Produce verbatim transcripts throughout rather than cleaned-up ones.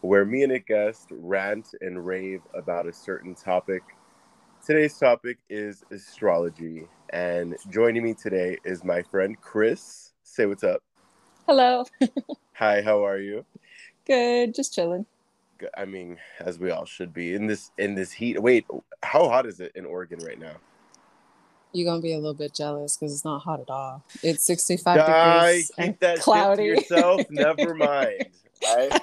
where me and a guest rant and rave about a certain topic. Today's topic is astrology, and joining me today is my friend Chris. Say what's up. Hello. Hi, how are you? Good, just chilling. I mean, as we all should be in this in this heat. Wait, how hot is it in Oregon right now? You're gonna be a little bit jealous because it's not hot at all. It's sixty-five Die, degrees keep and that cloudy. Shit to yourself. Never mind. I,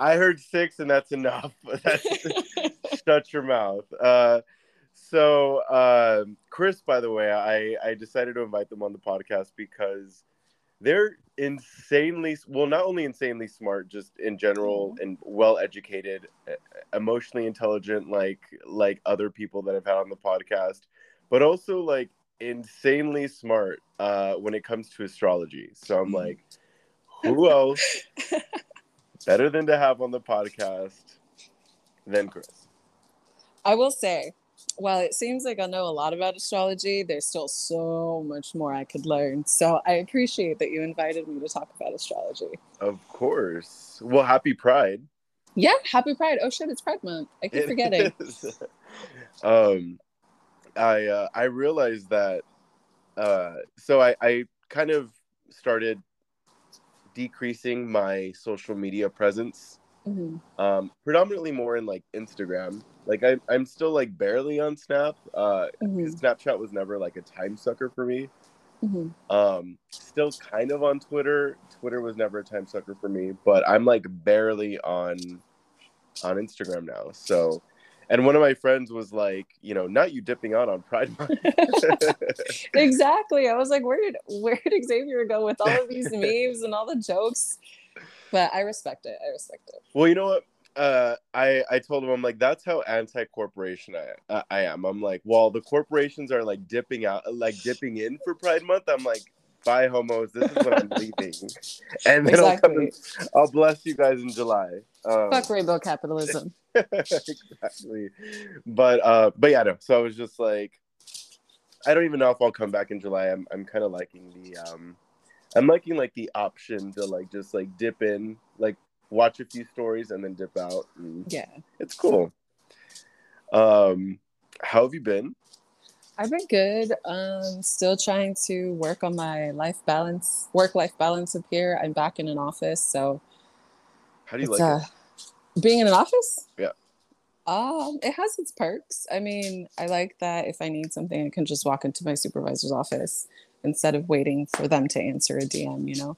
I heard six, and that's enough. That's, shut your mouth. Uh, so, uh, Chris, by the way, I, I decided to invite them on the podcast because they're insanely, well, not only insanely smart, just in general, mm-hmm. and well-educated, emotionally intelligent, like like other people that I've had on the podcast, but also like insanely smart uh, when it comes to astrology. So I'm mm-hmm. like, who else better than to have on the podcast than Chris? I will say, while it seems like I know a lot about astrology, there's still so much more I could learn. So I appreciate that you invited me to talk about astrology. Of course. Well, happy Pride. Yeah, happy Pride. Oh shit, it's Pride Month. I keep it forgetting. um, I uh, I realized that. Uh, so I, I kind of started decreasing my social media presence, mm-hmm. um, predominantly more in like Instagram. Like I, I'm still like barely on Snap. Uh, mm-hmm. Snapchat was never like a time sucker for me. Mm-hmm. Um, still kind of on Twitter. Twitter was never a time sucker for me, but I'm like barely on, on Instagram now. So, and one of my friends was like, you know, not you dipping out on Pride Month. Exactly. I was like, where did where did Xavier go with all of these memes and all the jokes? But I respect it. I respect it. Well, you know what? Uh, I, I told him, I'm like, that's how anti-corporation I, uh, I am. I'm like, well, the corporations are like dipping out, like dipping in for Pride Month. I'm like, bye, homos. This is what I'm leaving. And then exactly. I'll, come and, I'll bless you guys in July. Um, Fuck rainbow capitalism. Exactly. But, uh, but yeah, no. So I was just like, I don't even know if I'll come back in July. I'm, I'm kind of liking the, um, I'm liking like the option to like, just like dip in, like, watch a few stories and then dip out. Yeah. It's cool. Um, how have you been? I've been good. Um, still trying to work on my life balance, work-life balance up here. I'm back in an office, so. How do you like uh, it? Being in an office? Yeah. Um, it has its perks. I mean, I like that if I need something, I can just walk into my supervisor's office instead of waiting for them to answer a D M, you know?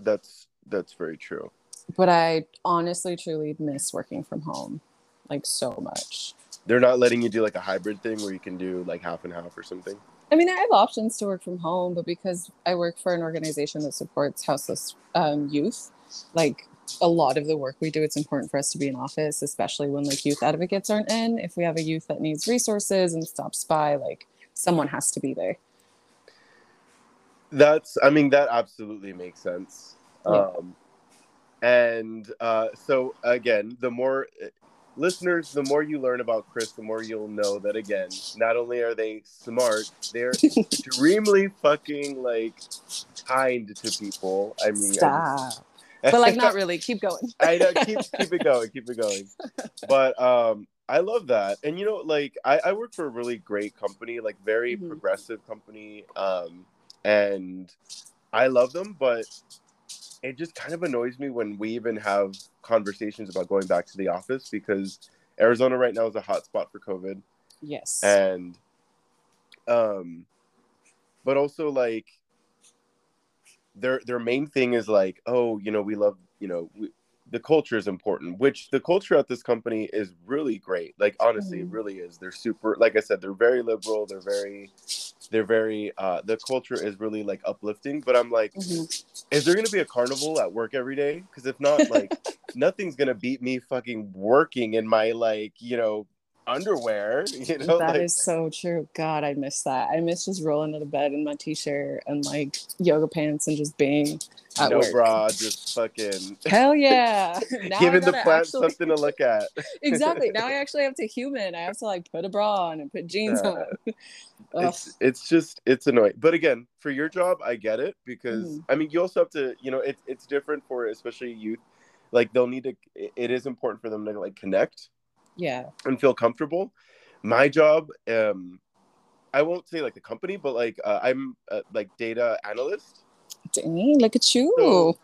That's, that's very true. But I honestly, truly miss working from home, like, so much. They're not letting you do, like, a hybrid thing where you can do, like, half and half or something? I mean, I have options to work from home, but because I work for an organization that supports houseless um, youth, like, a lot of the work we do, it's important for us to be in office, especially when, like, youth advocates aren't in. If we have a youth that needs resources and stops by, like, someone has to be there. That's, I mean, that absolutely makes sense. Yeah. Um And uh, so, again, the more uh, listeners, the more you learn about Chris, the more you'll know that, again, not only are they smart, they're extremely fucking, like, kind to people. I mean, stop. I just... But, like, not really. Keep going. I know. Keep, keep it going. Keep it going. But um, I love that. And, you know, like, I, I work for a really great company, like, very mm-hmm. progressive company. Um, and I love them, but... it just kind of annoys me when we even have conversations about going back to the office because Arizona right now is a hot spot for COVID. Yes. And, um, but also like their, their main thing is like, oh, you know, we love, you know, we, the culture is important, which the culture at this company is really great. Like, honestly, mm-hmm. it really is. They're super, like I said, they're very liberal. They're very, they're very, uh, the culture is really like uplifting, but I'm like, mm-hmm. is there going to be a carnival at work every day? Cause if not, like nothing's going to beat me fucking working in my like, you know, underwear, you know? That like, is so true. God, I miss that. I miss just rolling out of bed in my t-shirt and like yoga pants and just being at no work. Bra, just fucking hell yeah. Giving the plant actually... something to look at. Exactly. Now I actually have to human. I have to like put a bra on and put jeans uh, on. It's, it's just, it's annoying. But again, for your job, I get it because mm. I mean, you also have to, you know, it, it's different for especially youth. like they'll need to, it is important for them to like connect, yeah, and feel comfortable. My job, um, I won't say like the company, but like uh, I'm uh, like data analyst. Dang, look at you. So,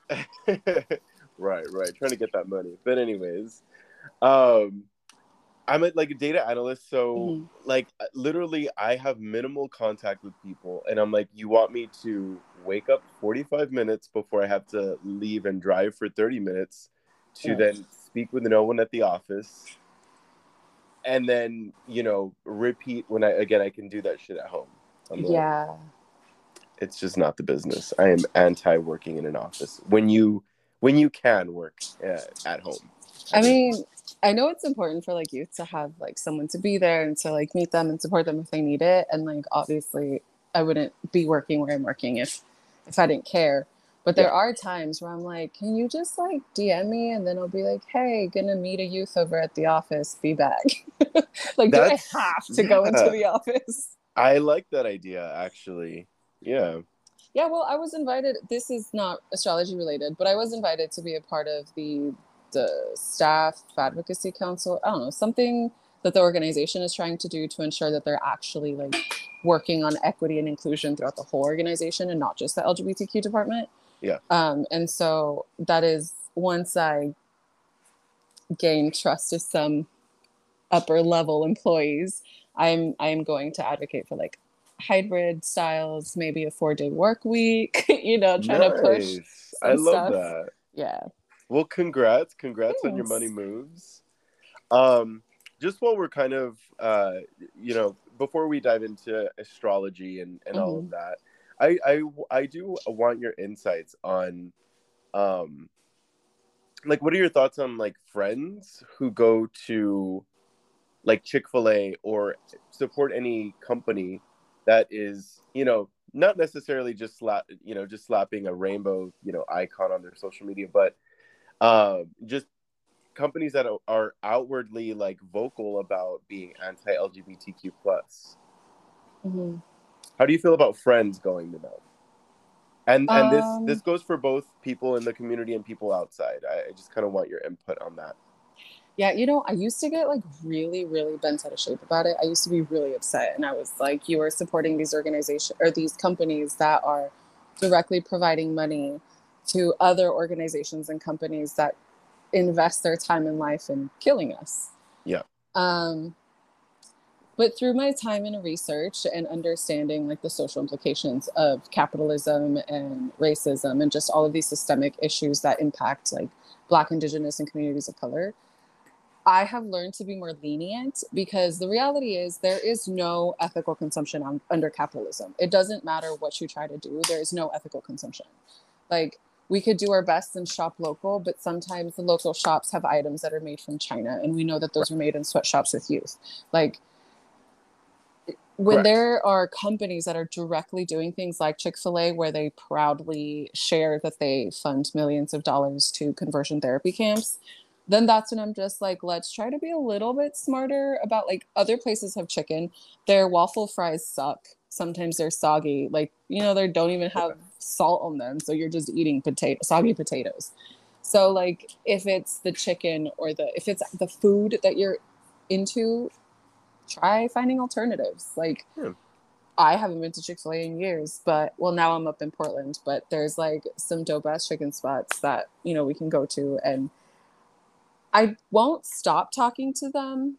right, right. Trying to get that money. But anyways, um, I'm a, like a data analyst. So mm-hmm. like literally I have minimal contact with people. And I'm like, you want me to wake up forty-five minutes before I have to leave and drive for thirty minutes to yes. then speak with no one at the office. And then, you know, repeat when I, again, I can do that shit at home. I'm like, yeah. It's just not the business. I am anti-working in an office when you, when you can work uh, at home. I mean, I know it's important for like youth to have like someone to be there and to like meet them and support them if they need it. And like, obviously I wouldn't be working where I'm working if, if I didn't care. But there yeah. are times where I'm like, can you just like D M me? And then I'll be like, hey, gonna meet a youth over at the office. Be back. Like, that's, do I have to yeah. go into the office? I like that idea, actually. Yeah. Yeah, well, I was invited. This is not astrology related, but I was invited to be a part of the, the staff advocacy council. I don't know, something that the organization is trying to do to ensure that they're actually like working on equity and inclusion throughout the whole organization and not just the L G B T Q department. Yeah. Um, and so that is, once I gain trust of some upper level employees, I'm I'm going to advocate for like hybrid styles, maybe a four day work week, you know, trying nice. to push some I love stuff. that. Yeah. Well, congrats. Congrats Thanks. on your money moves. Um, just while we're kind of, uh, you know, before we dive into astrology and, and mm-hmm. all of that, I, I, I do want your insights on, um, like, what are your thoughts on, like, friends who go to, like, Chick-fil-A or support any company that is, you know, not necessarily just, sla- you know, just slapping a rainbow, you know, icon on their social media, but uh, just companies that are, are outwardly, like, vocal about being anti-L G B T Q plus. Mm-hmm. How do you feel about friends going to them? And and um, this this goes for both people in the community and people outside. I, I just kind of want your input on that. Yeah, you know, I used to get like really, really bent out of shape about it. I used to be really upset. And I was like, you are supporting these organizations or these companies that are directly providing money to other organizations and companies that invest their time and life in killing us. Yeah. Um. But through my time in research and understanding like the social implications of capitalism and racism and just all of these systemic issues that impact like Black, Indigenous, and communities of color, I have learned to be more lenient because the reality is there is no ethical consumption on, under capitalism. It doesn't matter what you try to do. There is no ethical consumption. Like, we could do our best and shop local, but sometimes the local shops have items that are made from China. And we know that those are made in sweatshops with youth. Like, when Correct. there are companies that are directly doing things like Chick-fil-A, where they proudly share that they fund millions of dollars to conversion therapy camps, then that's when I'm just like, let's try to be a little bit smarter about like other places have chicken. Their waffle fries suck. Sometimes they're soggy. Like, you know, they don't even have okay. salt on them. So you're just eating potato, soggy potatoes. So like if it's the chicken or the, if it's the food that you're into, try finding alternatives. Like, hmm. I haven't been to Chick-fil-A in years, but well, now I'm up in Portland, but there's like some dope ass chicken spots that, you know, we can go to, and I won't stop talking to them,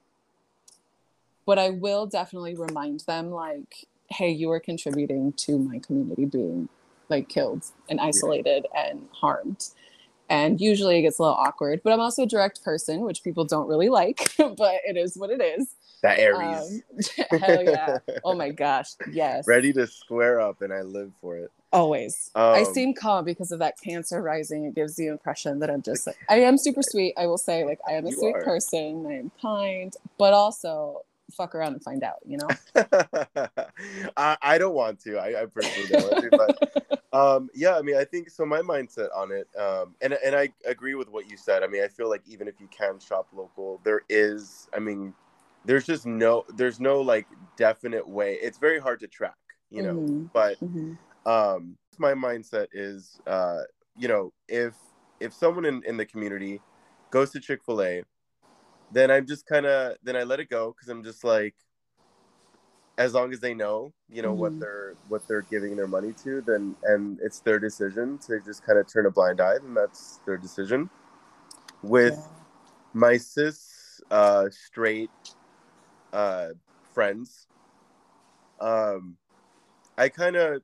but I will definitely remind them like, hey, you are contributing to my community being like killed and isolated yeah. and harmed. And usually it gets a little awkward, but I'm also a direct person, which people don't really like, but it is what it is. That Aries. Um, hell yeah. Oh my gosh. Yes. Ready to square up, and I live for it. Always. Um, I seem calm because of that Cancer rising. It gives the impression that I'm just like, I am super sweet. I will say, like, I am a sweet are. person. I am kind, but also fuck around and find out, you know? I, I don't want to. I, I personally don't want to. But um, yeah, I mean, I think so. My mindset on it, um, and, and I agree with what you said. I mean, I feel like even if you can shop local, there is, I mean, There's just no, there's no like definite way. It's very hard to track, you know, mm-hmm. but mm-hmm. um, my mindset is, uh, you know, if if someone in, in the community goes to Chick-fil-A, then I'm just kind of, then I let it go. Cause I'm just like, as long as they know, you know, mm-hmm. what they're, what they're giving their money to, then, and it's their decision to just kind of turn a blind eye, then that's their decision. With yeah. my cis, uh, straight, uh, friends, um, I kind of,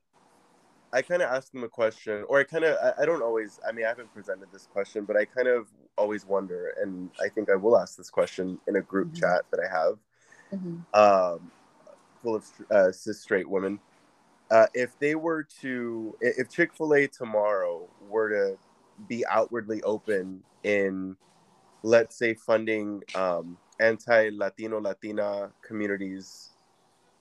I kind of ask them a question, or I kind of, I, I don't always, I mean, I haven't presented this question, but I kind of always wonder, and I think I will ask this question in a group mm-hmm. chat that I have, mm-hmm. um, full of uh, cis straight women. Uh, if they were to, if Chick-fil-A tomorrow were to be outwardly open in, let's say, funding um, anti-Latino, Latina communities,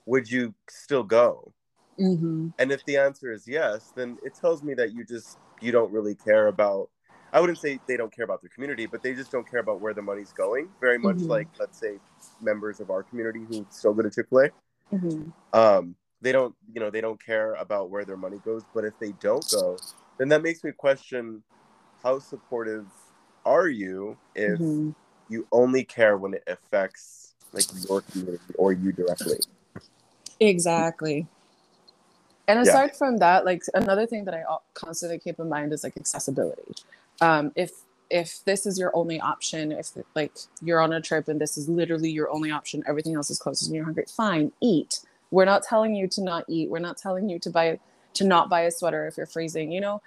would you still go? Mm-hmm. And if the answer is yes, then it tells me that you just, you don't really care about, I wouldn't say they don't care about their community, but they just don't care about where the money's going. Very much mm-hmm. like, let's say, members of our community who still go to Chick-fil-A. Mm-hmm. Um, they don't, you know, they don't care about where their money goes. But if they don't go, then that makes me question, how supportive are you if mm-hmm. you only care when it affects like your community or you directly? Exactly. And aside yeah. from that, like another thing that I constantly keep in mind is like accessibility. Um, if if this is your only option, if like you're on a trip and this is literally your only option, everything else is closed and you're hungry, fine, eat. We're not telling you to not eat. We're not telling you to buy to not buy a sweater if you're freezing, you know.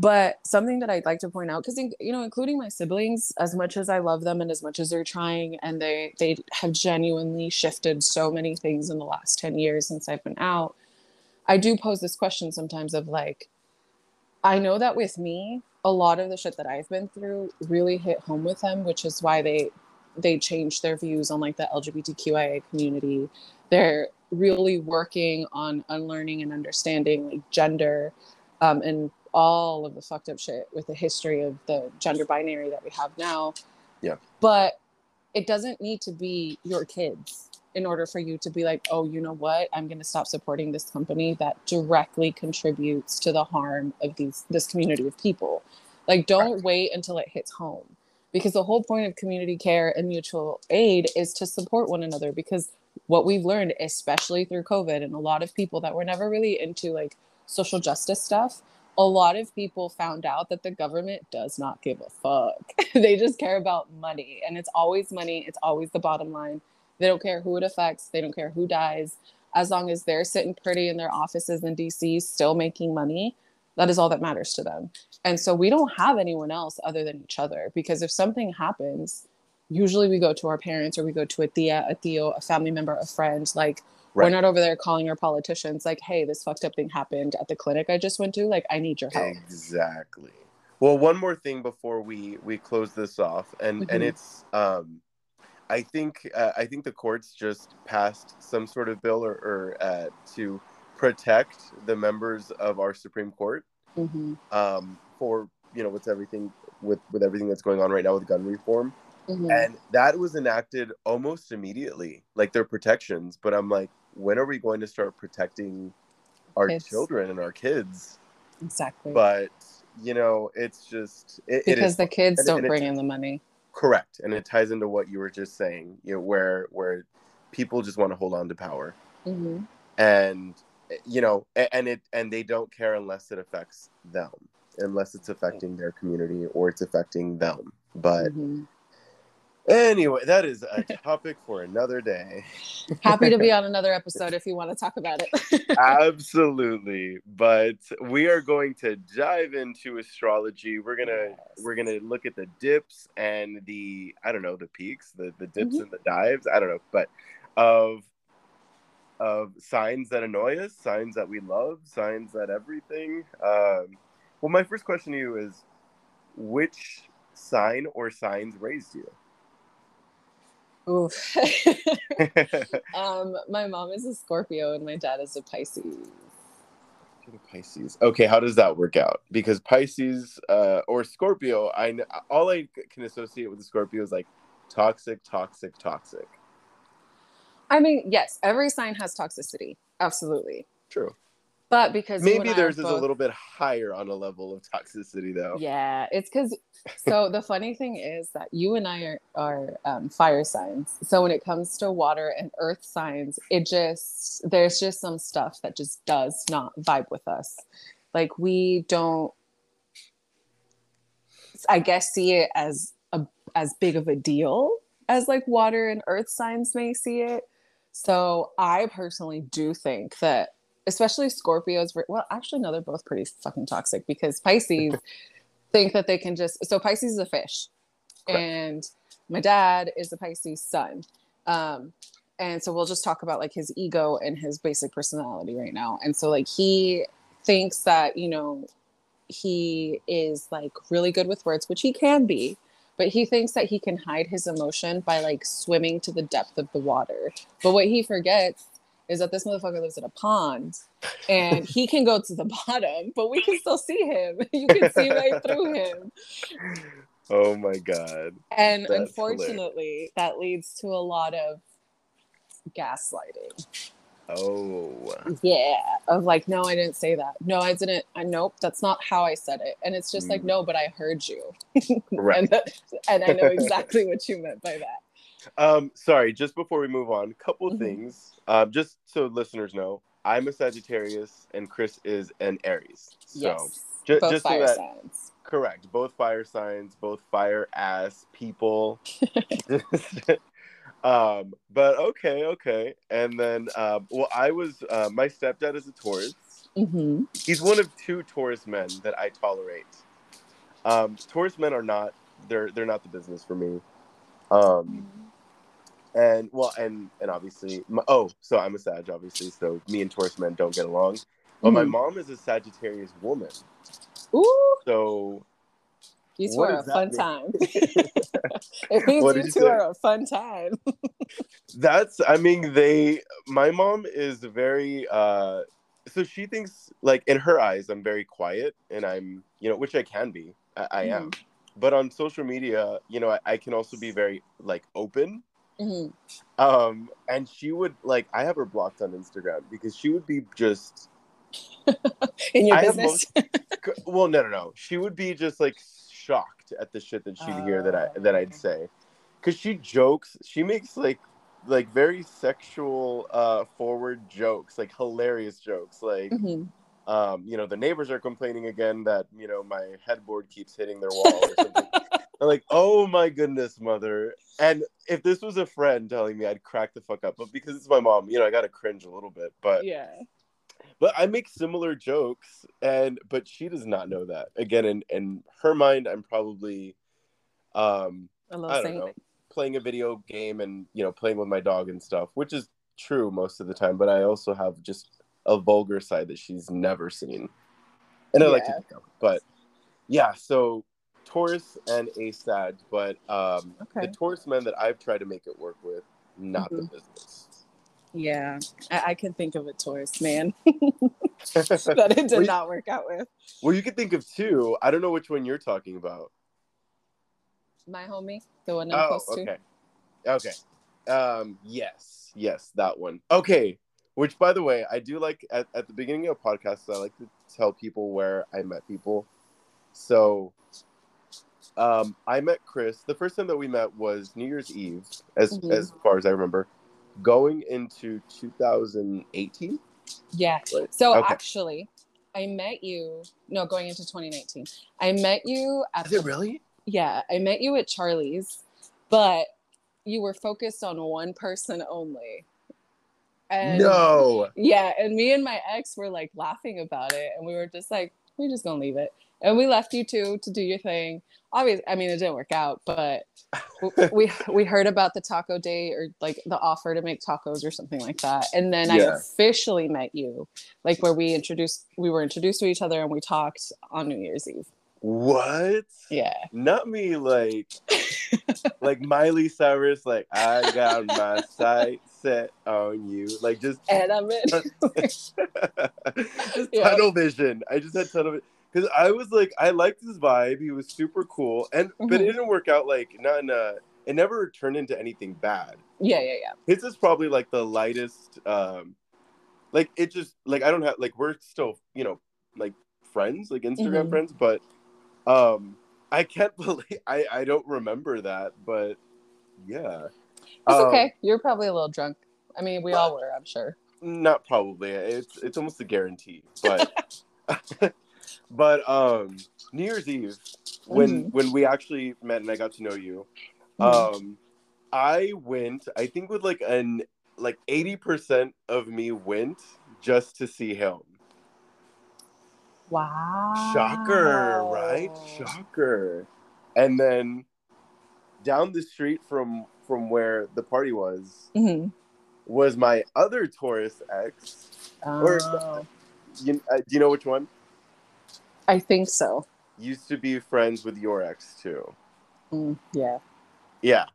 But something that I'd like to point out, because you know, including my siblings, as much as I love them and as much as they're trying, and they they have genuinely shifted so many things in the last ten years since I've been out. I do pose this question sometimes of like, I know that with me, a lot of the shit that I've been through really hit home with them, which is why they they changed their views on like the L G B T Q I A community. They're really working on unlearning and understanding like gender um, and all of the fucked up shit with the history of the gender binary that we have now. Yeah. But it doesn't need to be your kids in order for you to be like, oh, you know what? I'm going to stop supporting this company that directly contributes to the harm of these this community of people. Like, don't right. wait until it hits home, because the whole point of community care and mutual aid is to support one another, because what we've learned, especially through COVID, and a lot of people that were never really into like social justice stuff, a lot of people found out that the government does not give a fuck. They just care about money, and it's always money. It's always the bottom line. They don't care who it affects. They don't care who dies. As long as they're sitting pretty in their offices in D C still making money, that is all that matters to them. And so we don't have anyone else other than each other, because if something happens, usually we go to our parents, or we go to a tia, a tío, a family member, a friend. Like, right. we're not over there calling our politicians like, hey, this fucked up thing happened at the clinic I just went to. Like, I need your help. Exactly. Well, one more thing before we, we close this off. And, mm-hmm. and it's... um. I think uh, I think the courts just passed some sort of bill or, or uh, to protect the members of our Supreme Court mm-hmm. um, for, you know, with everything with, with everything that's going on right now with gun reform. Mm-hmm. And that was enacted almost immediately, like their protections. But I'm like, when are we going to start protecting our kids. Children and our kids? Exactly. But, you know, it's just it, because it is, the kids and, don't and bring in the money. Correct. And it ties into what you were just saying, you know, where where people just want to hold on to power. Mm-hmm. And, you know, and it and they don't care unless it affects them, unless it's affecting their community or it's affecting them. But mm-hmm. anyway, that is a topic for another day. Happy to be on another episode if you want to talk about it. Absolutely. But we are going to dive into astrology. We're going to yes. we're going to look at the dips and the, I don't know, the peaks, the, the dips mm-hmm. and the dives. I don't know. But of of signs that annoy us, signs that we love, signs that everything. Um, well, my first question to you is, which sign or signs raised you? Oof. um, my mom is a Scorpio and my dad is a Pisces. Pisces. Okay, how does that work out? Because Pisces uh, or Scorpio, I all I can associate with the Scorpio is like toxic, toxic, toxic. I mean, yes, every sign has toxicity. Absolutely. True. But because maybe theirs both... is a little bit higher on a level of toxicity, though. Yeah, it's because. So the funny thing is that you and I are, are um, fire signs. So when it comes to water and earth signs, it just there's just some stuff that just does not vibe with us. Like we don't, I guess, see it as a as big of a deal as like water and earth signs may see it. So I personally do think that. Especially Scorpios. Well, actually, no, they're both pretty fucking toxic because Pisces think that they can just... So Pisces is a fish. Correct. And my dad is a Pisces sun. Um, and so we'll just talk about like his ego and his basic personality right now. And so like he thinks that, you know, he is like really good with words, which he can be. But he thinks that he can hide his emotion by like swimming to the depth of the water. But what he forgets... is that this motherfucker lives in a pond and he can go to the bottom, but we can still see him. You can see right through him. Oh my God. And that's unfortunately, hilarious. That leads to a lot of gaslighting. Oh. Yeah. Of like, no, I didn't say that. No, I didn't. I, nope, that's not how I said it. And it's just mm. like, no, but I heard you. Right. and, that, and I know exactly what you meant by that. Um, sorry, just before we move on, a couple mm-hmm. things. Uh, just so listeners know, I'm a Sagittarius and Chris is an Aries. So yes, ju- both just fire so that, signs. Correct, both fire signs, both fire ass people. um, but okay, okay. And then, uh, well, I was, uh, my stepdad is a Taurus. Mm-hmm. He's one of two Taurus men that I tolerate. Um, Taurus men are not, they're they're not the business for me. Um, and well, and, and obviously, my, oh, so I'm a Sag, obviously. So me and Taurus men don't get along, but mm-hmm. my mom is a Sagittarius woman. Ooh. So you two are a fun mean? time. It means what you two you are a fun time. That's, I mean, they, my mom is very, uh, so she thinks like in her eyes, I'm very quiet and I'm, you know, which I can be, I, I mm-hmm. am. But on social media, you know, I, I can also be very, like, open. Mm-hmm. Um, and she would, like, I have her blocked on Instagram because she would be just... In your I business? Most, well, no, no, no. She would be just, like, shocked at the shit that she'd oh, hear that, I, that I'd say. Because she jokes. She makes, like, like very sexual uh, forward jokes. Like, hilarious jokes. Like... Mm-hmm. Um, you know, the neighbors are complaining again that, you know, my headboard keeps hitting their wall or something. I'm like, oh my goodness, mother. And if this was a friend telling me, I'd crack the fuck up. But because it's my mom, you know, I got to cringe a little bit. But yeah, but I make similar jokes. And but she does not know that. Again, in, in her mind, I'm probably, um, a little I don't know, playing a video game and, you know, playing with my dog and stuff, which is true most of the time. But I also have just... a vulgar side that she's never seen. And I yeah. like to pick up. But yeah, so Taurus and a Sag, but um, okay. the Taurus men that I've tried to make it work with, not mm-hmm. the business. Yeah, I-, I can think of a Taurus man that it did well, not work out with. Well, you can think of two. I don't know which one you're talking about. My homie, the one I'm oh, close okay. to. Okay. Um, yes, yes, that one. Okay. Which, by the way, I do like, at, at the beginning of podcasts, I like to tell people where I met people. So, um, I met Chris. The first time that we met was New Year's Eve, as mm-hmm. as far as I remember, going into two thousand eighteen? Yeah. Right. So, okay. actually, I met you, no, going into twenty nineteen. I met you at... Is the, it really? Yeah. I met you at Charlie's, but you were focused on one person only. And, no. Yeah, and me and my ex were like laughing about it, and we were just like, "We're just gonna leave it," and we left you two to do your thing. Obviously, I mean, it didn't work out, but we we heard about the taco day or like the offer to make tacos or something like that, and then yeah. I officially met you, like where we introduced we were introduced to each other and we talked on New Year's Eve. What? Yeah. Not me, like, like Miley Cyrus, like I got my sight set on you, like just. And I'm in. just yeah. Tunnel vision. I just had tunnel vision because I was like, I liked his vibe. He was super cool, and mm-hmm. but it didn't work out. Like, not in a, it never turned into anything bad. Yeah, yeah, yeah. His is probably like the lightest. um like it just like I don't have like we're still, you know, like friends, like Instagram mm-hmm. friends, but um I can't believe I I don't remember that, but yeah. It's um, okay. You're probably a little drunk. I mean, we all were, I'm sure. Not probably. It's it's almost a guarantee. But but um New Year's Eve when mm-hmm. when we actually met and I got to know you, mm-hmm. um I went, I think with like an like eighty percent of me went just to see him. Wow. Shocker, right? Shocker. And then down the street from from where the party was mm-hmm. was my other Taurus ex. Oh. Or you, uh, do you know which one? I think so. Used to be friends with your ex too. Mm, yeah. Yeah.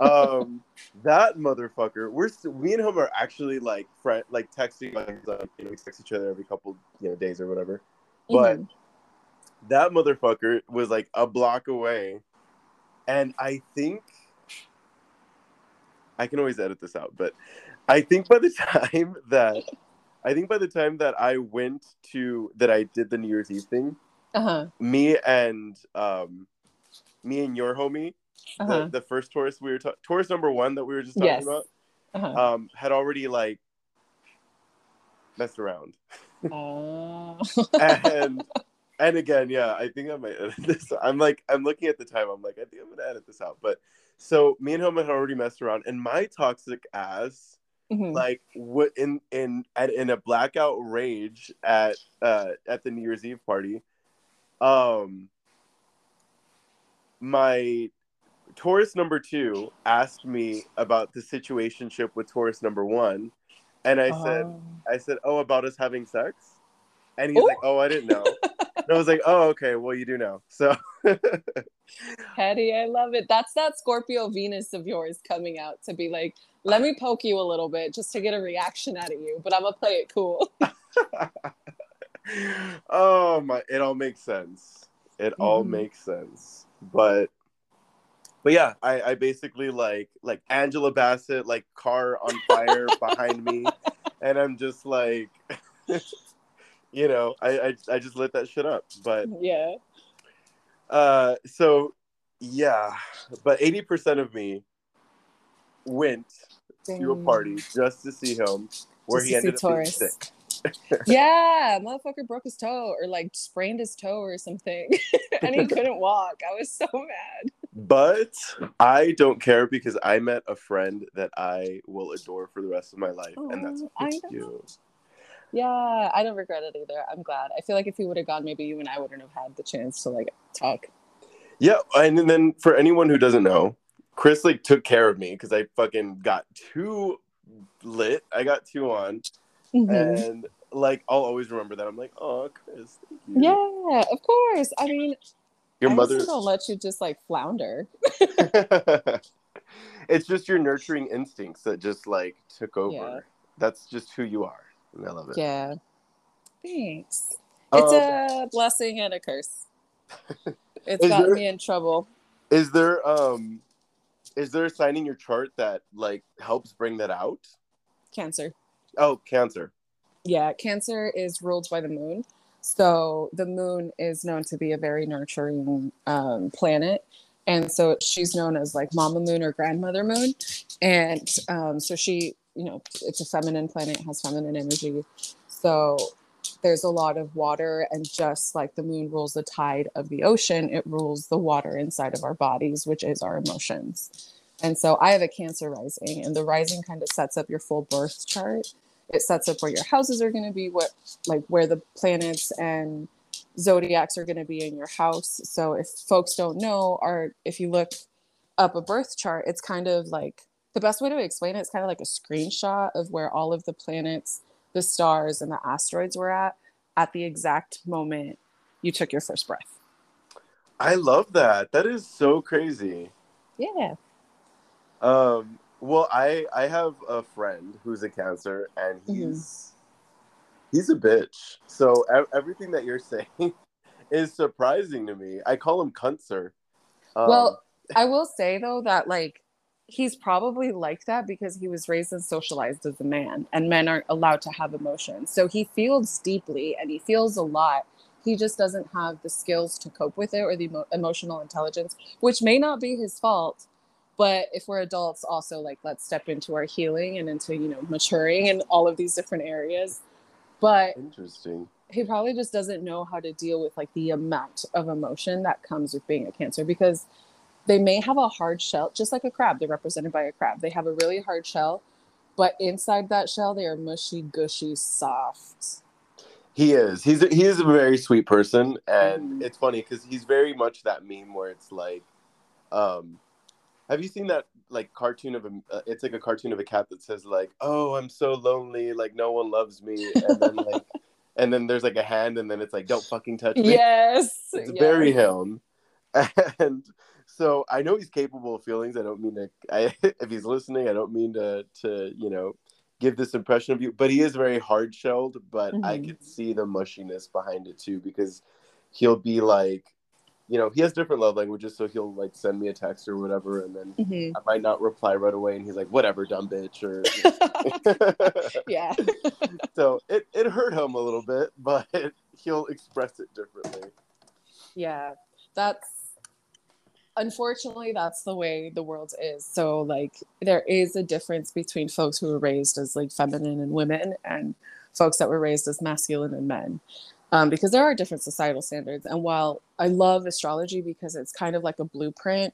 um, that motherfucker. We're st- me and him are actually like friend, like texting, like, you know, we text each other every couple, you know, days or whatever. But mm-hmm. that motherfucker was like a block away, and I think I can always edit this out. But I think by the time that I think by the time that I went to that I did the New Year's Eve thing, uh-huh. me and um, me and your homie. Uh-huh. The, the first Taurus we were ta- Taurus number one that we were just talking yes. about uh-huh. um, had already like messed around. uh... and and again, yeah, I think I might edit this. I'm like, I'm looking at the time. I'm like, I think I'm gonna edit this out. But so me and him had already messed around, and my toxic ass mm-hmm. like what in in at, in a blackout rage at uh, at the New Year's Eve party. Um, my Taurus number two asked me about the situationship with Taurus number one, and I oh. said, "I said, oh, about us having sex," and he's Ooh. Like, "Oh, I didn't know." And I was like, "Oh, okay, well, you do know." So, Hetty, I love it. That's that Scorpio Venus of yours coming out to be like, "Let me poke you a little bit just to get a reaction out of you, but I'm gonna play it cool." Oh my! It all makes sense. It all mm. makes sense, but. But yeah, I, I basically like like Angela Bassett, like car on fire behind me. And I'm just like, you know, I, I, I just lit that shit up. But yeah. Uh, so yeah, but eighty percent of me went Dang. To a party just to see him where just he ended up Taurus. Being sick. Yeah, motherfucker broke his toe or like sprained his toe or something. And he couldn't walk. I was so mad. But I don't care because I met a friend that I will adore for the rest of my life. Oh, and that's what you. Yeah, I don't regret it either. I'm glad. I feel like if he would have gone, maybe you and I wouldn't have had the chance to like talk. Yeah. And then for anyone who doesn't know, Chris like took care of me because I fucking got too lit. I got too on. Mm-hmm. And like, I'll always remember that. I'm like, oh, Chris, thank you. Yeah, of course. I mean, your I mother don't let you just like flounder. It's just your nurturing instincts that just like took over. Yeah. That's just who you are. And I love it. Yeah. Thanks. It's um, a blessing and a curse. It's gotten there, me in trouble. Is there um, is there a sign in your chart that like helps bring that out? Cancer. Oh, Cancer. Yeah, Cancer is ruled by the moon. So the moon is known to be a very nurturing um, planet. And so she's known as like Mama Moon or Grandmother Moon. And um, so she, you know, it's a feminine planet, has feminine energy. So there's a lot of water, and just like the moon rules the tide of the ocean, it rules the water inside of our bodies, which is our emotions. And so I have a Cancer rising, and the rising kind of sets up your full birth chart. It sets up where your houses are going to be, what like where the planets and zodiacs are going to be in your house. So if folks don't know, or if you look up a birth chart, it's kind of like the best way to explain it. It's kind of like a screenshot of where all of the planets, the stars, and the asteroids were at at the exact moment you took your first breath. I love that. That is so crazy. Yeah. Um. Well, I, I have a friend who's a Cancer, and he's mm-hmm. he's a bitch. So ev- everything that you're saying is surprising to me. I call him Cuntser. Um, well, I will say, though, that, like, he's probably like that because he was raised and socialized as a man, and men aren't allowed to have emotions. So he feels deeply and he feels a lot. He just doesn't have the skills to cope with it or the emo- emotional intelligence, which may not be his fault. But if we're adults also, like, let's step into our healing and into, you know, maturing in all of these different areas. But interesting. He probably just doesn't know how to deal with, like, the amount of emotion that comes with being a Cancer, because they may have a hard shell, just like a crab. They're represented by a crab. They have a really hard shell, but inside that shell, they are mushy, gushy, soft. He is. He's a, he is a very sweet person. And mm. it's funny because he's very much that meme where it's like, um, have you seen that, like, cartoon of a, uh, it's like a cartoon of a cat that says, like, oh, I'm so lonely, like, no one loves me. And then, like, and then there's, like, a hand, and then it's like, don't fucking touch me. Yes. It's yes. very him. And so I know he's capable of feelings. I don't mean to, I, if he's listening, I don't mean to, to, you know, give this impression of you, but he is very hard-shelled, but mm-hmm. I could see the mushiness behind it too, because he'll be like, you know, he has different love languages, so he'll, like, send me a text or whatever, and then mm-hmm. I might not reply right away, and he's like, whatever, dumb bitch, or... yeah. So it, it hurt him a little bit, but he'll express it differently. Yeah, that's... Unfortunately, that's the way the world is. So, like, there is a difference between folks who were raised as, like, feminine and women and folks that were raised as masculine and men. Um, because there are different societal standards. And while I love astrology because it's kind of like a blueprint,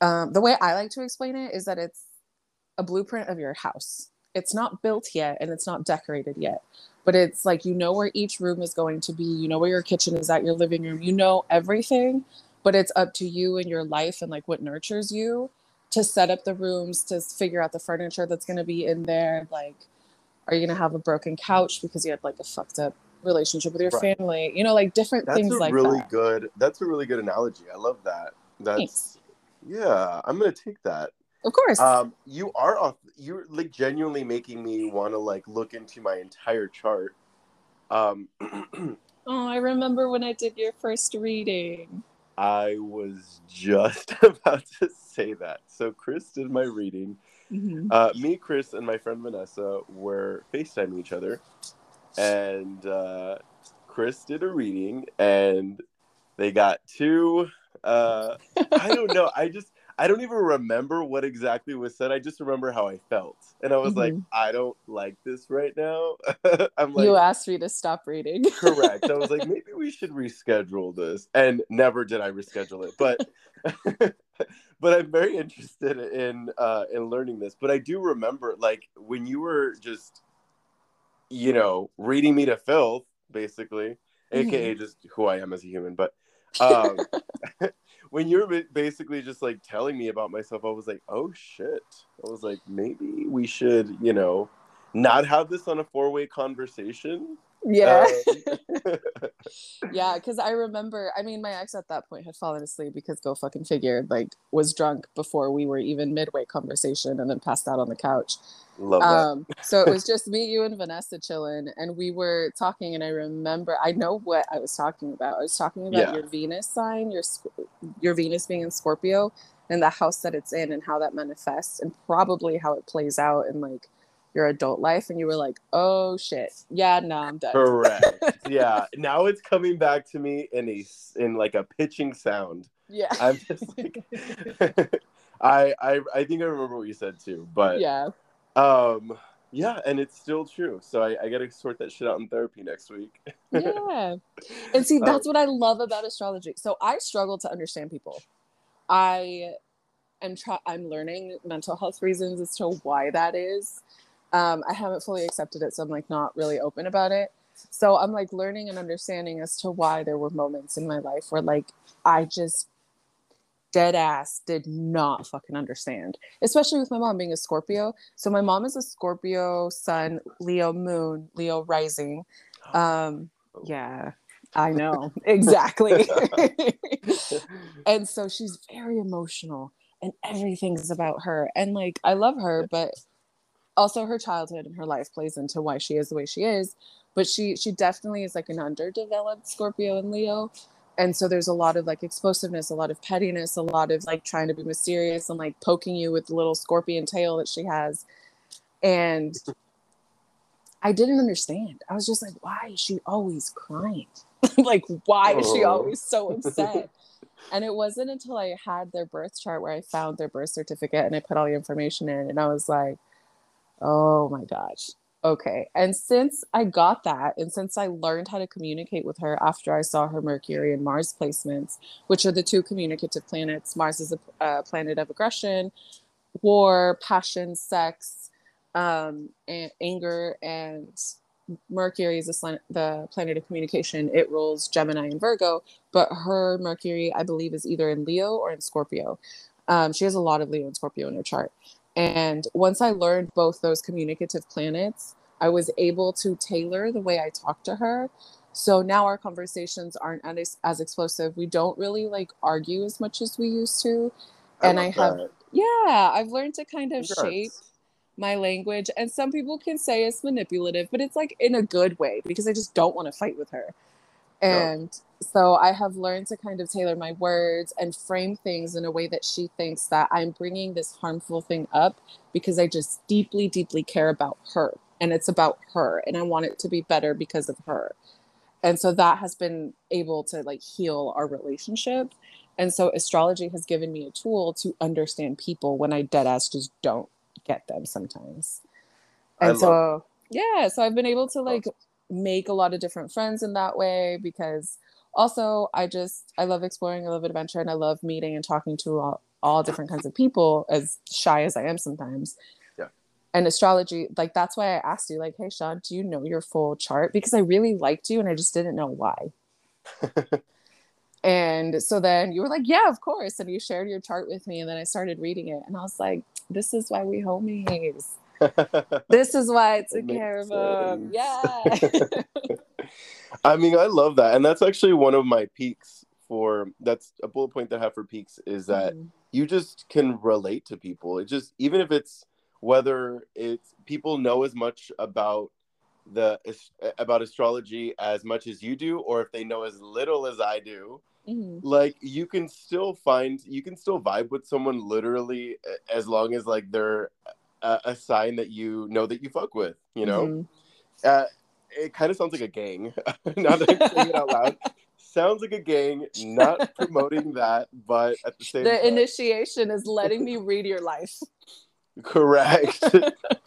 um, the way I like to explain it is that it's a blueprint of your house. It's not built yet and it's not decorated yet, but it's like, you know where each room is going to be, you know where your kitchen is at, your living room, you know everything, but it's up to you and your life and, like, what nurtures you to set up the rooms, to figure out the furniture that's going to be in there. Like, are you going to have a broken couch because you had, like, a fucked up relationship with your right. family, you know, like, different that's things like really that. Good that's a really good analogy. I love that. That's Thanks. Yeah, I'm gonna take that. Of course. Um you are off you're like genuinely making me want to, like, look into my entire chart. Um oh, I remember when I did your first reading. I was just about to say that. So Chris did my reading. Mm-hmm. uh me, Chris, and my friend Vanessa were FaceTiming each other. And uh, Chris did a reading, and they got two. Uh, I don't know. I just, I don't even remember what exactly was said. I just remember how I felt. And I was mm-hmm. like, I don't like this right now. I'm like, you asked me to stop reading. Correct. I was like, maybe we should reschedule this. And never did I reschedule it. But but I'm very interested in uh, in learning this. But I do remember, like, when you were just... you know, reading me to filth, basically, aka just who I am as a human. But um, when you were basically just, like, telling me about myself, I was like, oh shit. I was like, maybe we should, you know, not have this on a four-way conversation. Yeah. Um, yeah, because I remember, I mean, my ex at that point had fallen asleep because go fucking figure, like, was drunk before we were even midway conversation and then passed out on the couch. Love um, that. So it was just me, you, and Vanessa chilling, and we were talking, and I remember, I know what I was talking about. I was talking about yeah. your Venus sign, your your Venus being in Scorpio, and the house that it's in and how that manifests and probably how it plays out in, like, your adult life. And you were like, oh shit, yeah, no, I'm done. Correct. Yeah, now it's coming back to me in a in like a pitching sound. Yeah, I'm just like I, I I think I remember what you said too, but yeah um yeah and it's still true. So I, I gotta sort that shit out in therapy next week. Yeah, and see, that's um, what I love about astrology. So I struggle to understand people. I am try I'm learning mental health reasons as to why that is. Um, I haven't fully accepted it, so I'm, like, not really open about it. So I'm, like, learning and understanding as to why there were moments in my life where, like, I just dead ass did not fucking understand, especially with my mom being a Scorpio. So my mom is a Scorpio sun, Leo moon, Leo rising. Um, yeah, I know. Exactly. And so she's very emotional and everything's about her. And, like, I love her, but... also, her childhood and her life plays into why she is the way she is. But she she definitely is, like, an underdeveloped Scorpio and Leo. And so there's a lot of like explosiveness, a lot of pettiness, a lot of like trying to be mysterious and like poking you with the little scorpion tail that she has. And I didn't understand. I was just like, why is she always crying? Like, why oh. is she always so upset? And it wasn't until I had their birth chart where I found their birth certificate and I put all the information in, and I was like, oh my gosh. Okay. And since I got that, and since I learned how to communicate with her after I saw her Mercury and Mars placements, which are the two communicative planets. Mars is a uh, planet of aggression, war, passion, sex, um, and anger, and Mercury is the, sl- the planet of communication. It rules Gemini and Virgo, but her Mercury, I believe, is either in Leo or in Scorpio. Um, she has a lot of Leo and Scorpio in her chart. And once I learned both those communicative planets, I was able to tailor the way I talked to her. So now our conversations aren't as explosive. We don't really like argue as much as we used to. And I, I have, that. yeah, I've learned to kind of Congrats. shape my language. And some people can say it's manipulative, but it's like in a good way, because I just don't want to fight with her. And yeah. so I have learned to kind of tailor my words and frame things in a way that she thinks that I'm bringing this harmful thing up, because I just deeply, deeply care about her, and it's about her, and I want it to be better because of her. And so that has been able to like heal our relationship. And so astrology has given me a tool to understand people when I dead ass just don't get them sometimes. And I so, love- yeah, so I've been able to like make a lot of different friends in that way, because also I just I love exploring, I love adventure, and I love meeting and talking to all, all different kinds of people, as shy as I am sometimes. Yeah. And astrology, like that's why I asked you, like, hey Sean, do you know your full chart? Because I really liked you and I just didn't know why. And so then you were like, yeah, of course, and you shared your chart with me, and then I started reading it and I was like, this is why we homies. This is why I took care of them. Yeah. I mean, I love that. And that's actually one of my peaks for, that's a bullet point that I have for peaks, is that mm. you just can relate to people. It just, even if it's, whether it's people know as much about the, about astrology as much as you do, or if they know as little as I do, mm. like you can still find, you can still vibe with someone literally as long as like they're, Uh, a sign that you know that you fuck with, you know? Mm-hmm. Uh, it kind of sounds like a gang. Now that I'm saying it out loud. Sounds like a gang, not promoting that, but at the same the time. The initiation is letting me read your life. Correct.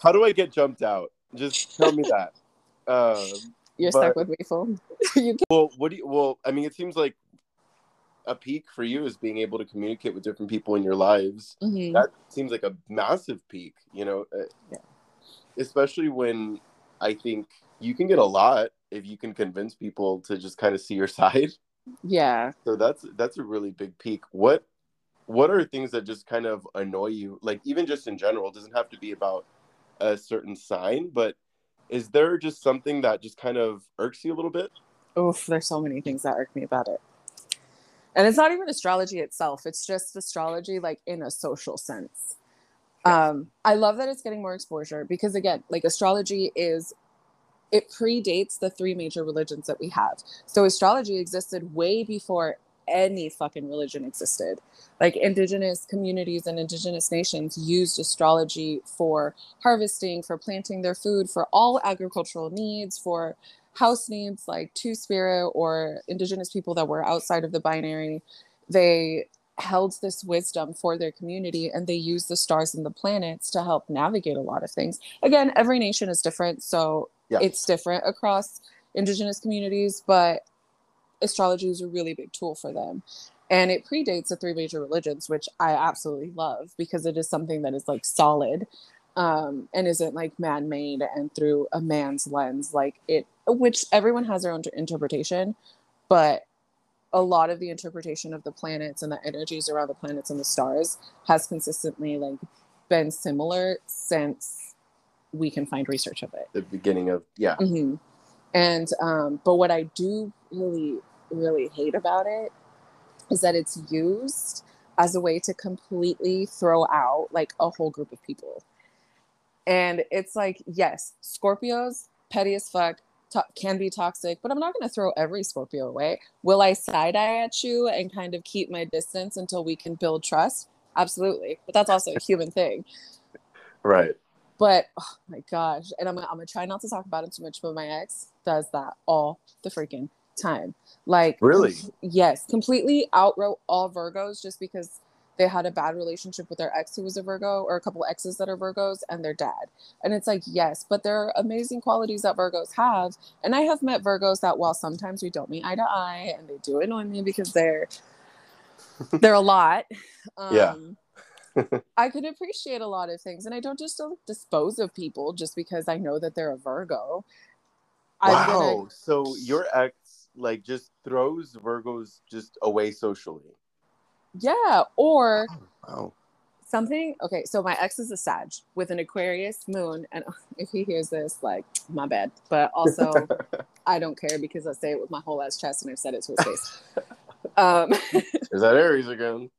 How do I get jumped out? Just tell me that. Um, You're but, stuck with me, fool. you well, what do you, well, I mean, it seems like a peak for you is being able to communicate with different people in your lives. Mm-hmm. That seems like a massive peak, you know, yeah. especially when I think you can get a lot if you can convince people to just kind of see your side. Yeah. So that's, that's a really big peak. What, what are things that just kind of annoy you? Like even just in general, it doesn't have to be about a certain sign, but is there just something that just kind of irks you a little bit? Oof, there's so many things that irk me about it. And it's not even astrology itself. It's just astrology, like in a social sense. Yes. Um, I love that it's getting more exposure, because again, like astrology is, it predates the three major religions that we have. So astrology existed way before any fucking religion existed. Like indigenous communities and indigenous nations used astrology for harvesting, for planting their food, for all agricultural needs, for house needs, like two-spirit or indigenous people that were outside of the binary. They held this wisdom for their community, and they used the stars and the planets to help navigate a lot of things. Again, every nation is different, so yeah. it's different across indigenous communities, but astrology is a really big tool for them. And it predates the three major religions, which I absolutely love, because it is something that is like solid um, and isn't like man-made and through a man's lens. Like it, which everyone has their own interpretation, but a lot of the interpretation of the planets and the energies around the planets and the stars has consistently like been similar since we can find research of it. The beginning of, yeah. Mm-hmm. And, um, but what I do really, really hate about it is that it's used as a way to completely throw out like a whole group of people. And it's like, yes, Scorpios, petty as fuck, to- can be toxic, but I'm not going to throw every Scorpio away. Will I side-eye at you and kind of keep my distance until we can build trust? Absolutely. But that's also a human thing. Right. But, oh my gosh, and I'm, I'm going to try not to talk about it too much, but my ex does that all the freaking time. Like, really? Yes. Completely outwrote all Virgos just because they had a bad relationship with their ex who was a Virgo, or a couple exes that are Virgos, and their dad. And it's like, yes, but there are amazing qualities that Virgos have. And I have met Virgos that, while sometimes we don't meet eye to eye, and they do annoy me because they're, they're a lot. Um, yeah. I could appreciate a lot of things, and I don't just don't dispose of people just because I know that they're a Virgo. Wow. Gonna... So your ex like just throws Virgos just away socially. Yeah. Or oh, wow. something. Okay. So my ex is a Sag with an Aquarius moon. And if he hears this, like, my bad, but also I don't care because I say it with my whole ass chest, and I've said it to his face. Um, is that Aries again?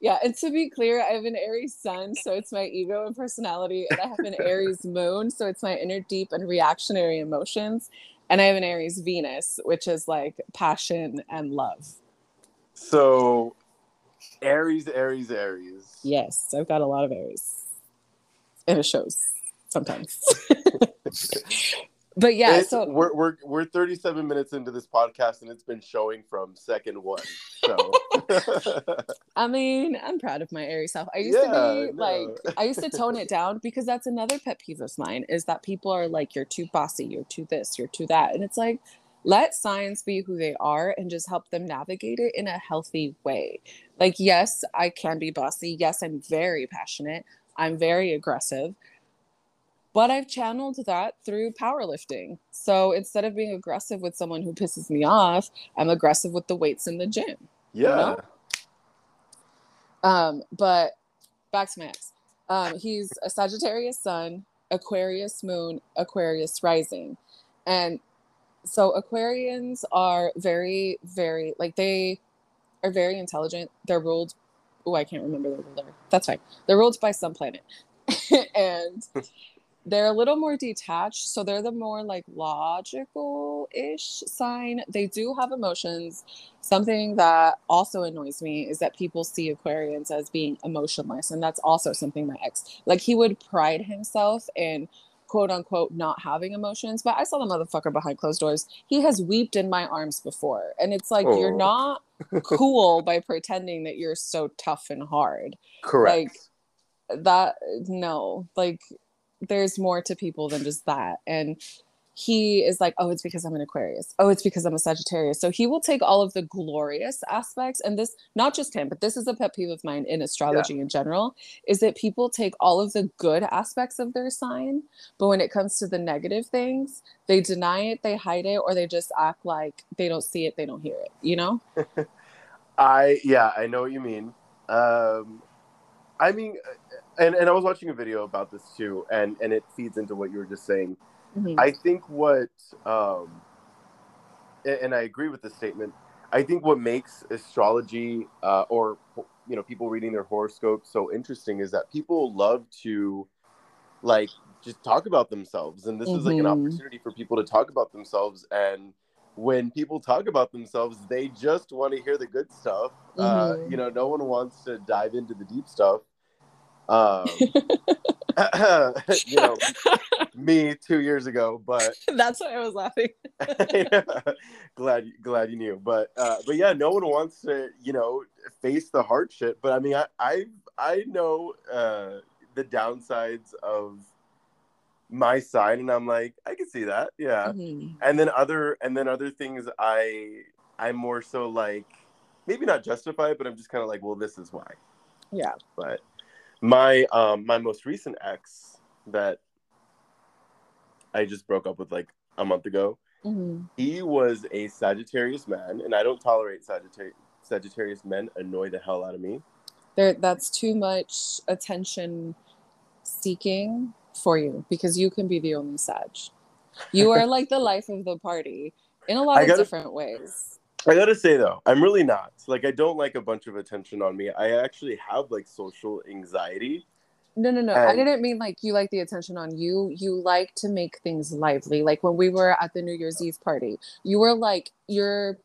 Yeah, and to be clear, I have an Aries sun, so it's my ego and personality, and I have an Aries moon, so it's my inner deep and reactionary emotions, and I have an Aries Venus, which is like passion and love. So Aries, Aries, Aries. Yes, I've got a lot of Aries, and it shows sometimes. But yeah, it's, so we're we're we're thirty-seven minutes into this podcast, and it's been showing from second one. So I mean, I'm proud of my Aries self. I used yeah, to be no. like, I used to tone it down because that's another pet peeve of mine, is that people are like, you're too bossy, you're too this, you're too that, and it's like, let signs be who they are and just help them navigate it in a healthy way. Like, yes, I can be bossy. Yes, I'm very passionate. I'm very aggressive. But I've channeled that through powerlifting. So instead of being aggressive with someone who pisses me off, I'm aggressive with the weights in the gym. Yeah. You know? Um, but back to my ex. Um, he's a Sagittarius sun, Aquarius moon, Aquarius rising. And so Aquarians are very, very, like, they are very intelligent. They're ruled. Oh, I can't remember the ruler. That's fine. They're ruled by some planet. And... they're a little more detached, so they're the more like logical-ish sign. They do have emotions. Something that also annoys me is that people see Aquarians as being emotionless, and that's also something my ex, like, he would pride himself in quote-unquote not having emotions, but I saw the motherfucker behind closed doors. He has weeped in my arms before, and it's like, oh. You're not cool by pretending that you're so tough and hard. Correct. Like, that, no, like... there's more to people than just that. And he is like, oh, it's because I'm an Aquarius. Oh, it's because I'm a Sagittarius. So he will take all of the glorious aspects. And this, not just him, but this is a pet peeve of mine in astrology yeah. in general, is that people take all of the good aspects of their sign, but when it comes to the negative things, they deny it, they hide it, or they just act like they don't see it, they don't hear it, you know? I, yeah, I know what you mean. Um, I mean... And and I was watching a video about this too, and, and it feeds into what you were just saying. Mm-hmm. I think what, um, and, and I agree with this statement. I think what makes astrology uh, or you know people reading their horoscopes so interesting is that people love to like just talk about themselves, and this mm-hmm. is like an opportunity for people to talk about themselves. And when people talk about themselves, they just want to hear the good stuff. Mm-hmm. Uh, you know, no one wants to dive into the deep stuff. Um, you know, me two years ago, but that's why I was laughing. yeah, glad, glad you knew. But, uh, but yeah, no one wants to, you know, face the hard shit. But I mean, I, I, I know uh, the downsides of my sign, and I'm like, I can see that, yeah. Mm-hmm. And then other, and then other things, I, I'm more so like, maybe not justify it, but I'm just kind of like, well, this is why. Yeah, but. My um my most recent ex that I just broke up with like a month ago, mm-hmm. he was a Sagittarius man, and I don't tolerate Sagittari- Sagittarius men. Annoy the hell out of me. There, that's too much attention seeking for you, because you can be the only Sag. You are like the life of the party in a lot I of gotta, different ways. I gotta say though, I'm really not. Like, I don't like a bunch of attention on me. I actually have like social anxiety. No, no, no. And I didn't mean like you like the attention on you. You like to make things lively. Like when we were at the New Year's Eve party, you were like, you're,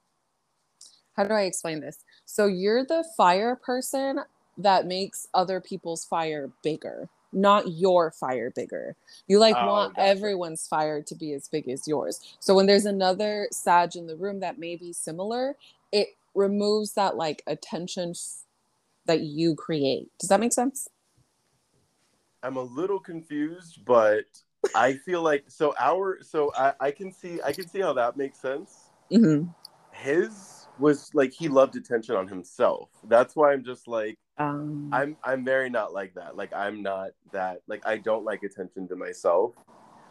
how do I explain this? So you're the fire person that makes other people's fire bigger, not your fire bigger. You like oh, want gotcha. everyone's fire to be as big as yours. So when there's another Sag in the room that may be similar, it removes that like attention f- that you create. Does that make sense? I'm a little confused, but I feel like so our so I, I can see I can see how that makes sense. Mm-hmm. His was like he loved attention on himself. That's why I'm just like um, I'm I'm very not like that. Like I'm not that. Like I don't like attention to myself.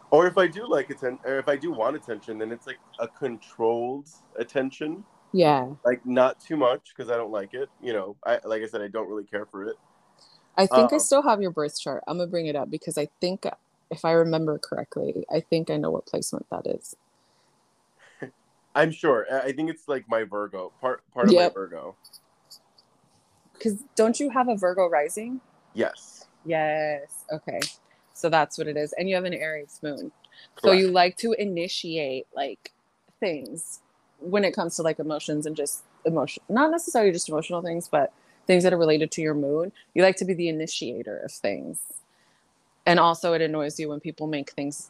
Or if I do like attention, or if I do want attention, then it's like a controlled attention. Yeah. Like not too much because I don't like it. You know, I like I said I don't really care for it. I think Uh-oh. I still have your birth chart. I'm going to bring it up because I think, if I remember correctly, I think I know what placement that is. I'm sure. I think it's like my Virgo, part part of yep. my Virgo. Because don't you have a Virgo rising? Yes. Yes. Okay. So that's what it is. And you have an Aries moon. Correct. So you like to initiate like things when it comes to like emotions and just emotion, not necessarily just emotional things, but things that are related to your moon. You like to be the initiator of things. And also it annoys you when people make things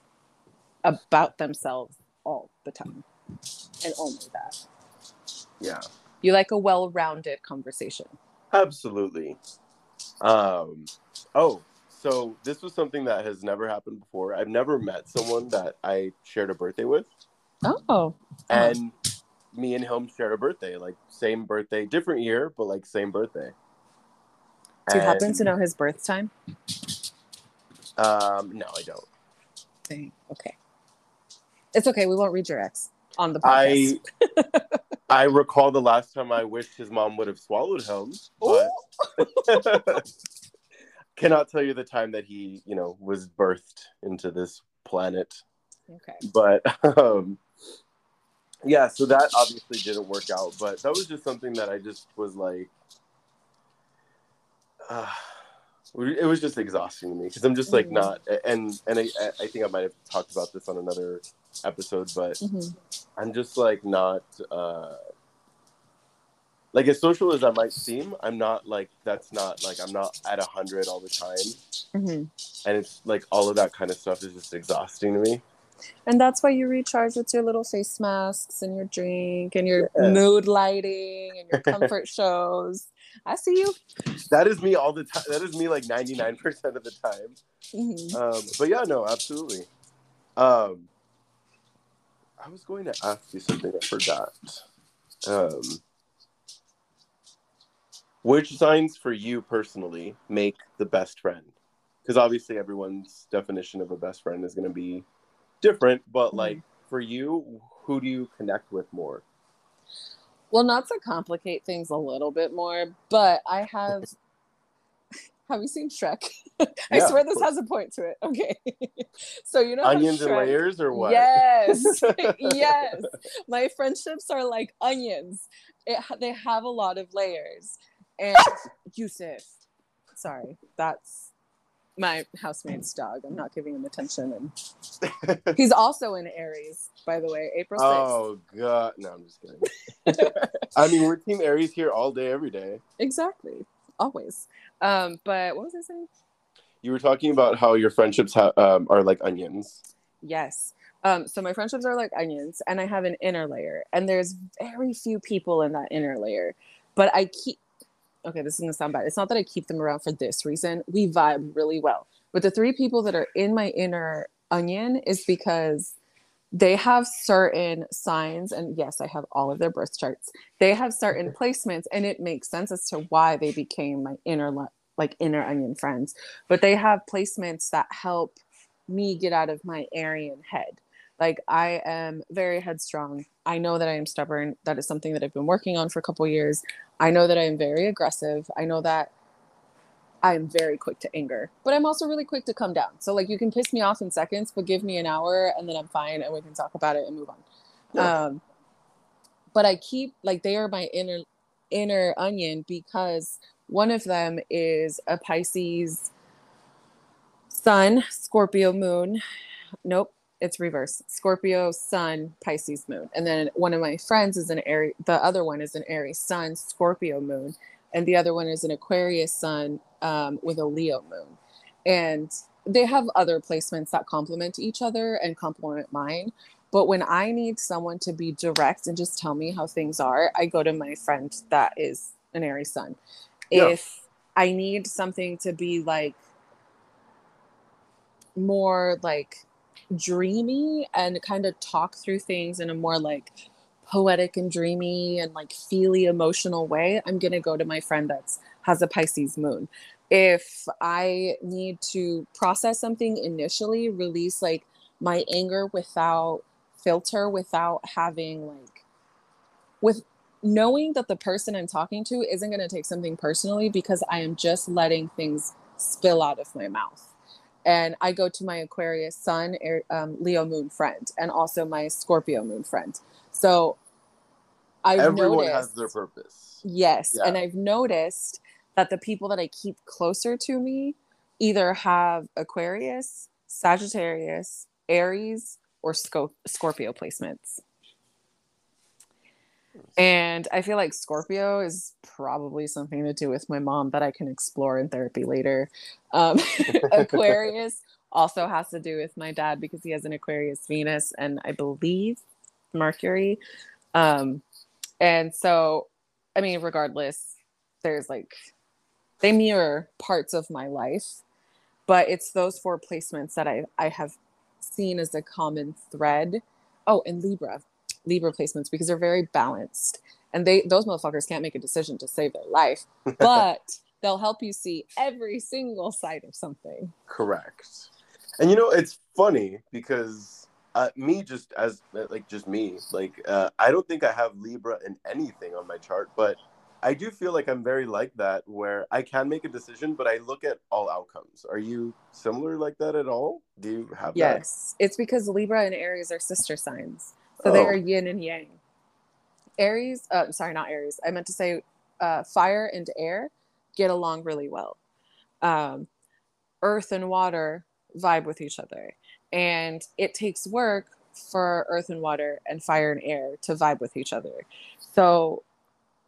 about themselves all the time. And only that. Yeah. You like a well-rounded conversation. Absolutely. Um, oh, so this was something that has never happened before. I've never met someone that I shared a birthday with. Oh. And me and him shared a birthday, like same birthday, different year, but like same birthday. Do you and, happen to know his birth time? Um, no, I don't. Dang. Okay. It's okay. We won't read your ex on the podcast. I, I recall the last time I wished his mom would have swallowed him, but cannot tell you the time that he, you know, was birthed into this planet. Okay. But, um, yeah, so that obviously didn't work out, but that was just something that I just was like, uh, it was just exhausting to me because I'm just like mm-hmm. not, and and I, I think I might have talked about this on another episode, but mm-hmm. I'm just like not, uh, like as social as I might seem, I'm not like, that's not like, I'm not at one hundred all the time. Mm-hmm. And it's like all of that kind of stuff is just exhausting to me. And that's why you recharge with your little face masks and your drink and your yes. mood lighting and your comfort shows. I see you. That is me all the time. That is me like ninety-nine percent of the time. Mm-hmm. Um, but yeah, no, absolutely. Um, I was going to ask you something. I forgot. Um, which signs for you personally make the best friend? Because obviously everyone's definition of a best friend is going to be different, but like mm-hmm. for you, who do you connect with more? Well, not to complicate things a little bit more, but I have have you seen Shrek? I yeah, swear this has a point to it. Okay. So you know onions Shrek... and layers or what? Yes. Yes. My friendships are like onions. It they have a lot of layers. And Yusuf. Sorry. That's my housemate's dog. I'm not giving him attention. And he's also in Aries, by the way, April sixth. Oh, God. No, I'm just kidding. I mean, we're Team Aries here all day, every day. Exactly. Always. Um, but what was I saying? You were talking about how your friendships ha- um, are like onions. Yes. Um, so my friendships are like onions, and I have an inner layer. And there's very few people in that inner layer. But I keep... Okay, this is going to sound bad. It's not that I keep them around for this reason. We vibe really well. But the three people that are in my inner onion is because they have certain signs. And yes, I have all of their birth charts. They have certain placements. And it makes sense as to why they became my inner like inner onion friends. But they have placements that help me get out of my Aryan head. Like I am very headstrong. I know that I am stubborn. That is something that I've been working on for a couple years. I know that I am very aggressive. I know that I am very quick to anger, but I'm also really quick to come down. So like you can piss me off in seconds, but give me an hour and then I'm fine and we can talk about it and move on. Yeah. Um, but I keep like they are my inner inner onion because one of them is a Pisces Sun, Scorpio, Moon. Nope, it's reverse. Scorpio, Sun, Pisces, Moon. And then one of my friends is an Aries. The other one is an Aries, Sun, Scorpio, Moon. And the other one is an Aquarius, Sun, um, with a Leo, Moon. And they have other placements that complement each other and complement mine. But when I need someone to be direct and just tell me how things are, I go to my friend that is an Aries Sun. Yeah. If I need something to be like more like dreamy and kind of talk through things in a more like poetic and dreamy and like feely emotional way, I'm going to go to my friend that's has a Pisces moon. If I need to process something initially, release like my anger without filter, without having like, with knowing that the person I'm talking to isn't going to take something personally because I am just letting things spill out of my mouth. And I go to my Aquarius Sun, Air, um, Leo Moon friend, and also my Scorpio Moon friend. So I've Everyone noticed, has their purpose. Yes. Yeah. And I've noticed that the people that I keep closer to me either have Aquarius, Sagittarius, Aries, or Scorp- Scorpio placements. And I feel like Scorpio is probably something to do with my mom that I can explore in therapy later. Um, Aquarius also has to do with my dad because he has an Aquarius Venus and I believe Mercury. Um, and so, I mean, regardless, there's like, they mirror parts of my life, but it's those four placements that I, I have seen as a common thread. Oh, and Libra. Libra placements, because they're very balanced and they those motherfuckers can't make a decision to save their life, but they'll help you see every single side of something. Correct. And you know, it's funny because uh, me just as like just me like uh, I don't think I have Libra in anything on my chart, but I do feel like I'm very like that where I can make a decision, but I look at all outcomes. Are you similar like that at all? Do you have yes. that? Yes. It's because Libra and Aries are sister signs. So oh. they are yin and yang. Aries, uh, sorry, not Aries. I meant to say uh, fire and air get along really well. Um, earth and water vibe with each other. And it takes work for earth and water and fire and air to vibe with each other. So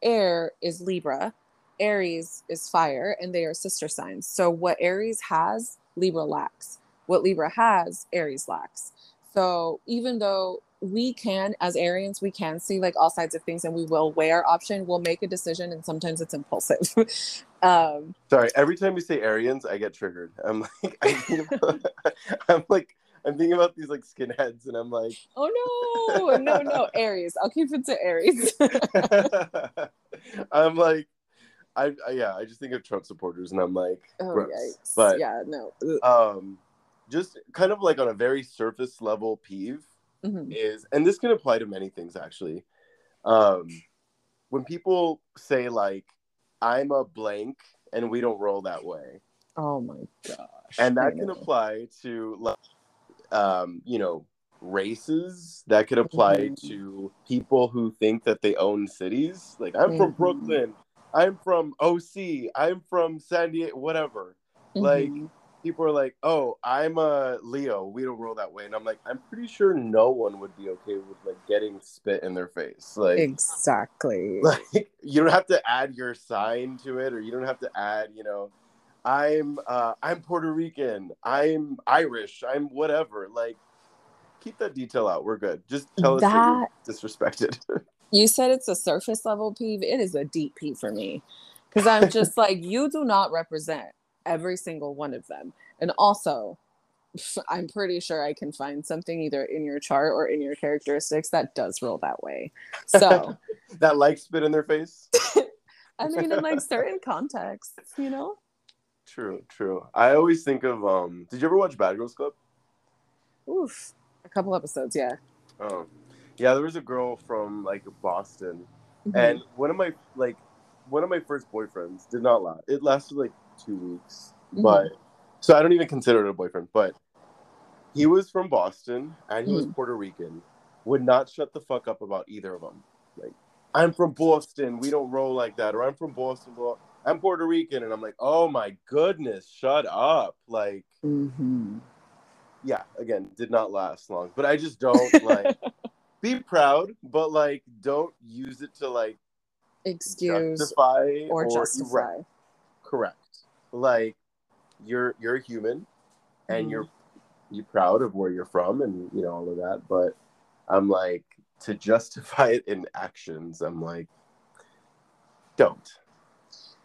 air is Libra, Aries is fire, and they are sister signs. So what Aries has, Libra lacks. What Libra has, Aries lacks. So even though we can, as Arians, we can see like all sides of things and we will weigh our option. We'll make a decision and sometimes it's impulsive. um, Sorry, every time you say Arians, I get triggered. I'm like, I think about, I'm like, I'm thinking about these like skinheads and I'm like. Oh no, no, no, Aries. I'll keep it to Aries. I'm like, I, I yeah, I just think of Trump supporters and I'm like, oh, yikes. But yeah, no. Um, just kind of like on a very surface level peeve. Mm-hmm. Is, and this can apply to many things actually, um, when people say like, I'm a blank and we don't roll that way. Oh my gosh. And that can apply to like, um, you know, races. That could apply mm-hmm. to people who think that they own cities. Like I'm mm-hmm. from Brooklyn, I'm from O C, I'm from San Diego, whatever. Mm-hmm. Like people are like, oh, I'm a Leo. We don't roll that way. And I'm like, I'm pretty sure no one would be okay with like getting spit in their face. Like exactly. Like you don't have to add your sign to it, or you don't have to add, you know, I'm uh, I'm Puerto Rican, I'm Irish, I'm whatever. Like keep that detail out. We're good. Just tell that, us that you're disrespected. You said it's a surface level peeve. It is a deep peeve for me because I'm just like, you do not represent every single one of them. And also, I'm pretty sure I can find something either in your chart or in your characteristics that does roll that way. So that like spit in their face? I mean, in like certain contexts, you know? True, true. I always think of, um, did you ever watch Bad Girls Club? Oof. A couple episodes, yeah. Oh. Yeah, there was a girl from like Boston. Mm-hmm. And one of my, like, one of my first boyfriends did not last. It lasted like two weeks, but mm-hmm. so I don't even consider it a boyfriend, but he was from Boston and he mm. was Puerto Rican. Would not shut the fuck up about either of them. Like, I'm from Boston, we don't roll like that, or I'm from Boston, blah. I'm Puerto Rican. And I'm like, oh my goodness, shut up. Like, mm-hmm. yeah, again, did not last long, but I just don't like, be proud, but like, don't use it to like, excuse justify or, or justify. Erect. Correct. Like you're, you're human and mm. you're, you're proud of where you're from and you know, all of that. But I'm like, to justify it in actions, I'm like, don't.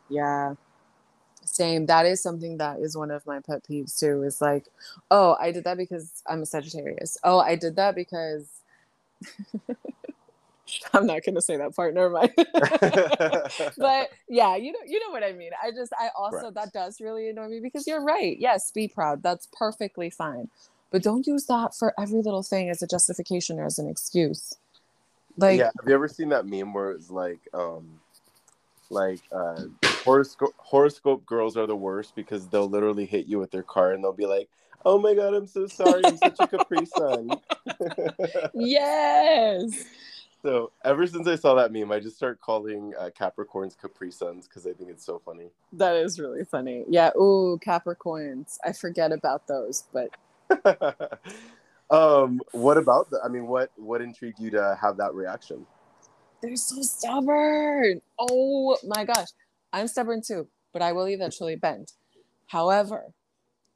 Yeah, same. That is something that is one of my pet peeves too, is like, oh, I did that because I'm a Sagittarius. Oh, I did that because I'm not gonna say that part, never mind. But yeah, you know you know what I mean. I just I also right. that does really annoy me because you're right. Yes, be proud. That's perfectly fine. But don't use that for every little thing as a justification or as an excuse. Like, yeah, have you ever seen that meme where it's like um like uh horoscope horoscope girls are the worst because they'll literally hit you with their car and they'll be like, oh my God, I'm so sorry, I'm such a Capri Sun. Yes. So ever since I saw that meme, I just start calling uh, Capricorns Capri Suns because I think it's so funny. That is really funny. Yeah. Ooh, Capricorns. I forget about those, but. um, what about the, I mean, what what intrigued you to have that reaction? They're so stubborn. Oh my gosh, I'm stubborn too, but I will eventually bend. However,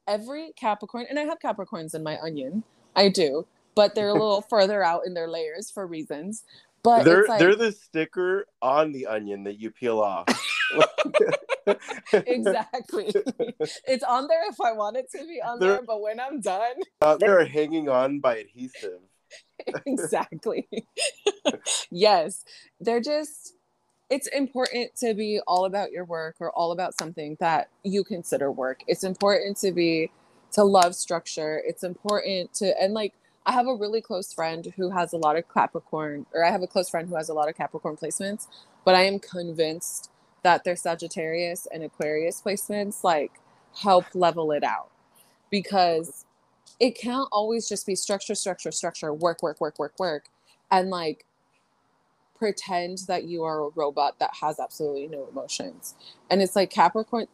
every Capricorn, and I have Capricorns in my onion. I do. But they're a little further out in their layers for reasons. But they're, it's like, they're the sticker on the onion that you peel off. Exactly. It's on there if I want it to be on they're, there, but when I'm done. Uh, they're hanging on by adhesive. Exactly. Yes. They're just, it's important to be all about your work or all about something that you consider work. It's important to be, to love structure. It's important to, and like, I have a really close friend who has a lot of Capricorn, or I have a close friend who has a lot of Capricorn placements, but I am convinced that their Sagittarius and Aquarius placements like help level it out because it can't always just be structure, structure, structure, work, work, work, work, work, and like pretend that you are a robot that has absolutely no emotions. And it's like Capricorn,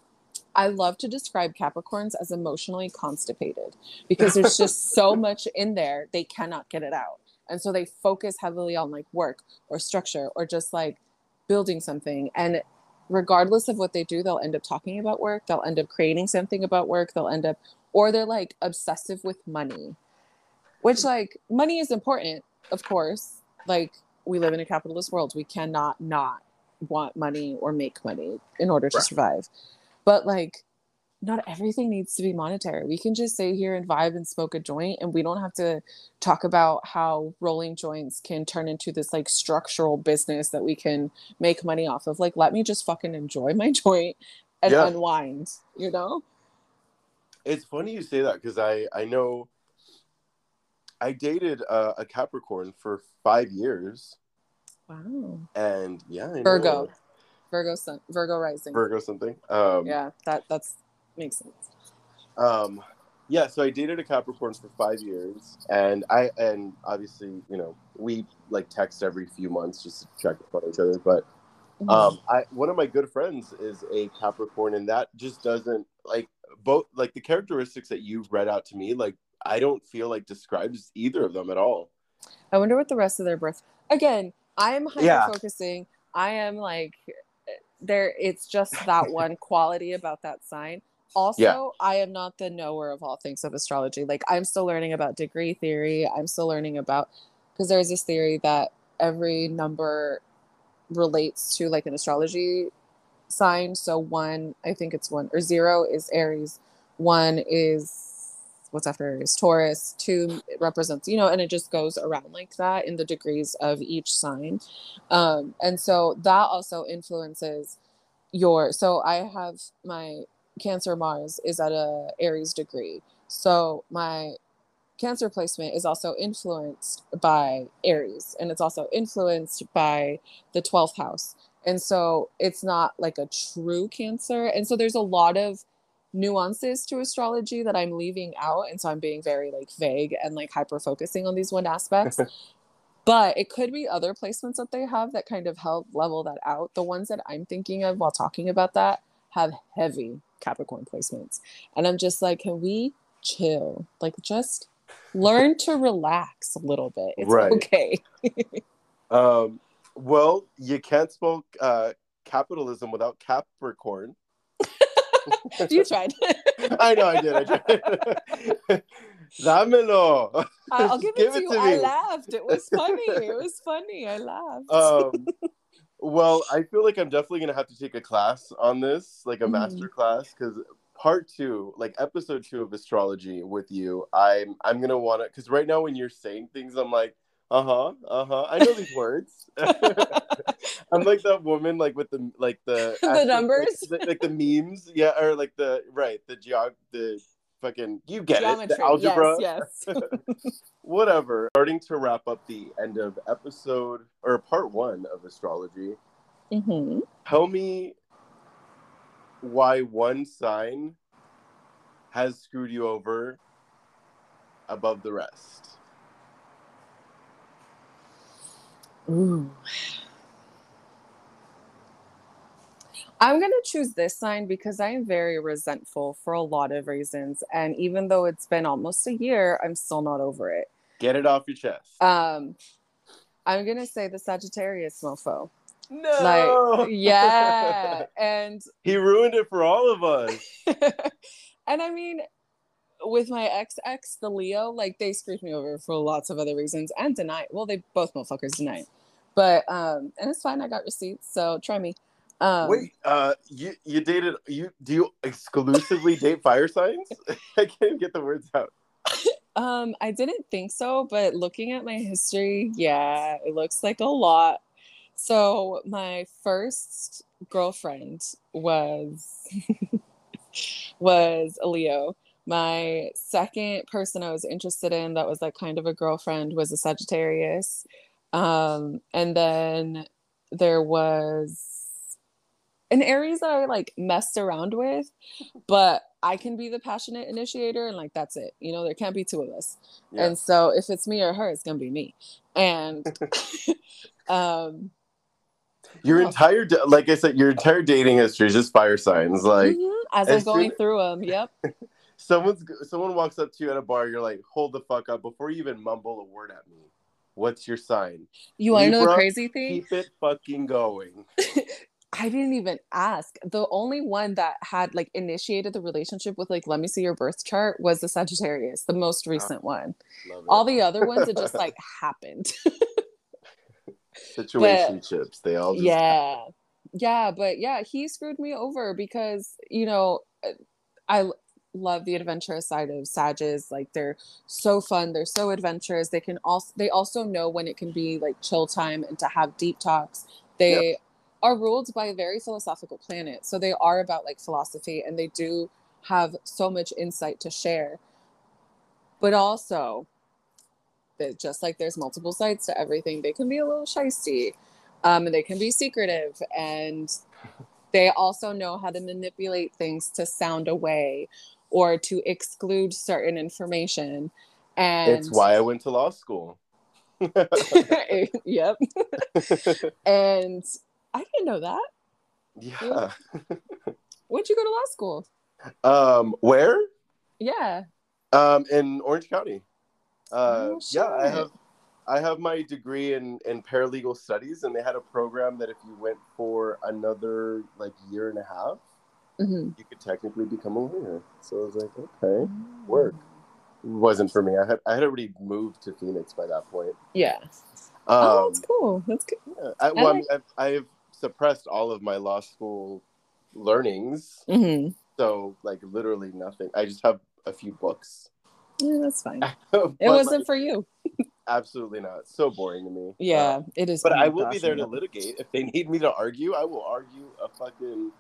I love to describe Capricorns as emotionally constipated because there's just so much in there. They cannot get it out. And so they focus heavily on like work or structure or just like building something. And regardless of what they do, they'll end up talking about work. They'll end up creating something about work. They'll end up, or they're like obsessive with money, which like money is important, of course. Like we live in a capitalist world. We cannot not want money or make money in order to survive. But like, not everything needs to be monetary. We can just sit here and vibe and smoke a joint, and we don't have to talk about how rolling joints can turn into this like structural business that we can make money off of. Like, let me just fucking enjoy my joint and yeah. unwind, you know? It's funny you say that because I, I know I dated a, a Capricorn for five years. Wow. And yeah. I Virgo. Know. Virgo sun, Virgo rising. Virgo something. Um, yeah, that that's makes sense. Um, yeah, so I dated a Capricorn for five years, and I and obviously, you know, we like text every few months just to check up on each other. But um, I one of my good friends is a Capricorn, and that just doesn't like both like the characteristics that you've read out to me. Like I don't feel like describes either of them at all. I wonder what the rest of their birth. Again, I am hyper focusing. Yeah. I am like. There, it's just that one quality about that sign. Also, yeah. I am not the knower of all things of astrology. Like, I'm still learning about degree theory. I'm still learning about, because there's this theory that every number relates to like an astrology sign. So one, I think it's one, or zero is Aries. One is, what's after Aries? Taurus. Two represents, you know, and it just goes around like that in the degrees of each sign. Um, and so that also influences your, so I have my Cancer Mars is at a Aries degree. So my Cancer placement is also influenced by Aries, and it's also influenced by the twelfth house. And so it's not like a true Cancer. And so there's a lot of nuances to astrology that I'm leaving out. And so I'm being very like vague and like hyper focusing on these one aspects. But it could be other placements that they have that kind of help level that out. The ones that I'm thinking of while talking about that have heavy Capricorn placements. And I'm just like, can we chill? Like, just learn to relax a little bit. It's right. Okay. um, well, you can't smoke uh, capitalism without Capricorn. You tried. I know I did. I tried. Dámelo. I'll give, give it to you. It to I me. laughed. It was funny. It was funny. I laughed. Um, well, I feel like I'm definitely going to have to take a class on this, like a mm. master class, because part two, like episode two of astrology with you, I'm, I'm going to want to, because right now when you're saying things, I'm like, uh-huh, uh-huh. I know these words. I'm like that woman, like with the, like the... the actual, numbers? Like, like the memes. Yeah, or like the, right, the geog, the... Fucking, you get Geometry. it. The algebra. Yes, yes. Whatever. Starting to wrap up the end of episode or part one of astrology. Mm-hmm. Tell me why one sign has screwed you over above the rest. Ooh. I'm going to choose this sign because I am very resentful for a lot of reasons. And even though it's been almost a year, I'm still not over it. Get it off your chest. Um, I'm going to say the Sagittarius mofo. No. Like, yeah. And he ruined it for all of us. And I mean, with my ex ex, the Leo, like they screwed me over for lots of other reasons and denied. Well, they both motherfuckers denied. But, um, and it's fine. I got receipts. So try me. Um, Wait, uh, you you dated you? Do you exclusively date fire signs? I can't even get the words out. Um, I didn't think so, but looking at my history, yeah, it looks like a lot. So my first girlfriend was was a Leo. My second person I was interested in that was like kind of a girlfriend was a Sagittarius, um, and then there was an Aries that I like messed around with, but I can be the passionate initiator and like, that's it. You know, there can't be two of us. Yeah. And so if it's me or her, it's going to be me. And um, your entire, da- like I said, your entire dating history is just fire signs. Like mm-hmm. as I'm going soon- through them. Yep. Someone's someone walks up to you at a bar. You're like, hold the fuck up before you even mumble a word at me. What's your sign? You want to know the crazy thing? Keep it fucking going. I didn't even ask. The only one that had like initiated the relationship with like, let me see your birth chart was the Sagittarius, the most recent ah, one. All the other ones, it just like happened. Situationships, they all just yeah. Happened. Yeah, but yeah, he screwed me over because, you know, I love the adventurous side of Sages. Like they're so fun. They're so adventurous. They can also, they also know when it can be like chill time and to have deep talks. They yep. are ruled by a very philosophical planet. So they are about like philosophy and they do have so much insight to share. But also, just like there's multiple sides to everything, they can be a little shysty um, and they can be secretive. And they also know how to manipulate things to sound away or to exclude certain information. And it's why I went to law school. Yep. And I didn't know that. Yeah. Where'd you go to law school? Um, where? Yeah. Um, in Orange County. Uh, oh, yeah, I have I have my degree in, in paralegal studies, and they had a program that if you went for another like year and a half, mm-hmm. you could technically become a lawyer. So I was like, okay, work. It wasn't for me. I had I had already moved to Phoenix by that point. Yeah. Um, oh, that's cool. That's good. Yeah. I, well, I like- I've, I've suppressed all of my law school learnings. Mm-hmm. So, like, literally nothing. I just have a few books. Yeah, that's fine. It wasn't like, for you. Absolutely not. It's so boring to me. Yeah, um, it is. But I will be there to litigate. If they need me to argue, I will argue a fucking,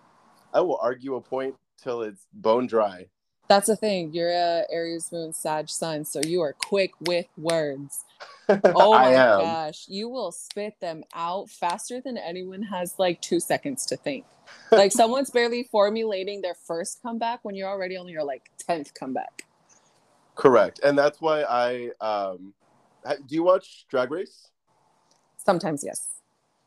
I will argue a point till it's bone dry. That's the thing. You're a Aries moon, Sag sun, so you are quick with words. Oh my gosh. You will spit them out faster than anyone has like two seconds to think. Like someone's barely formulating their first comeback when you're already on your like tenth comeback. Correct. And that's why I, um, do you watch Drag Race? Sometimes, yes.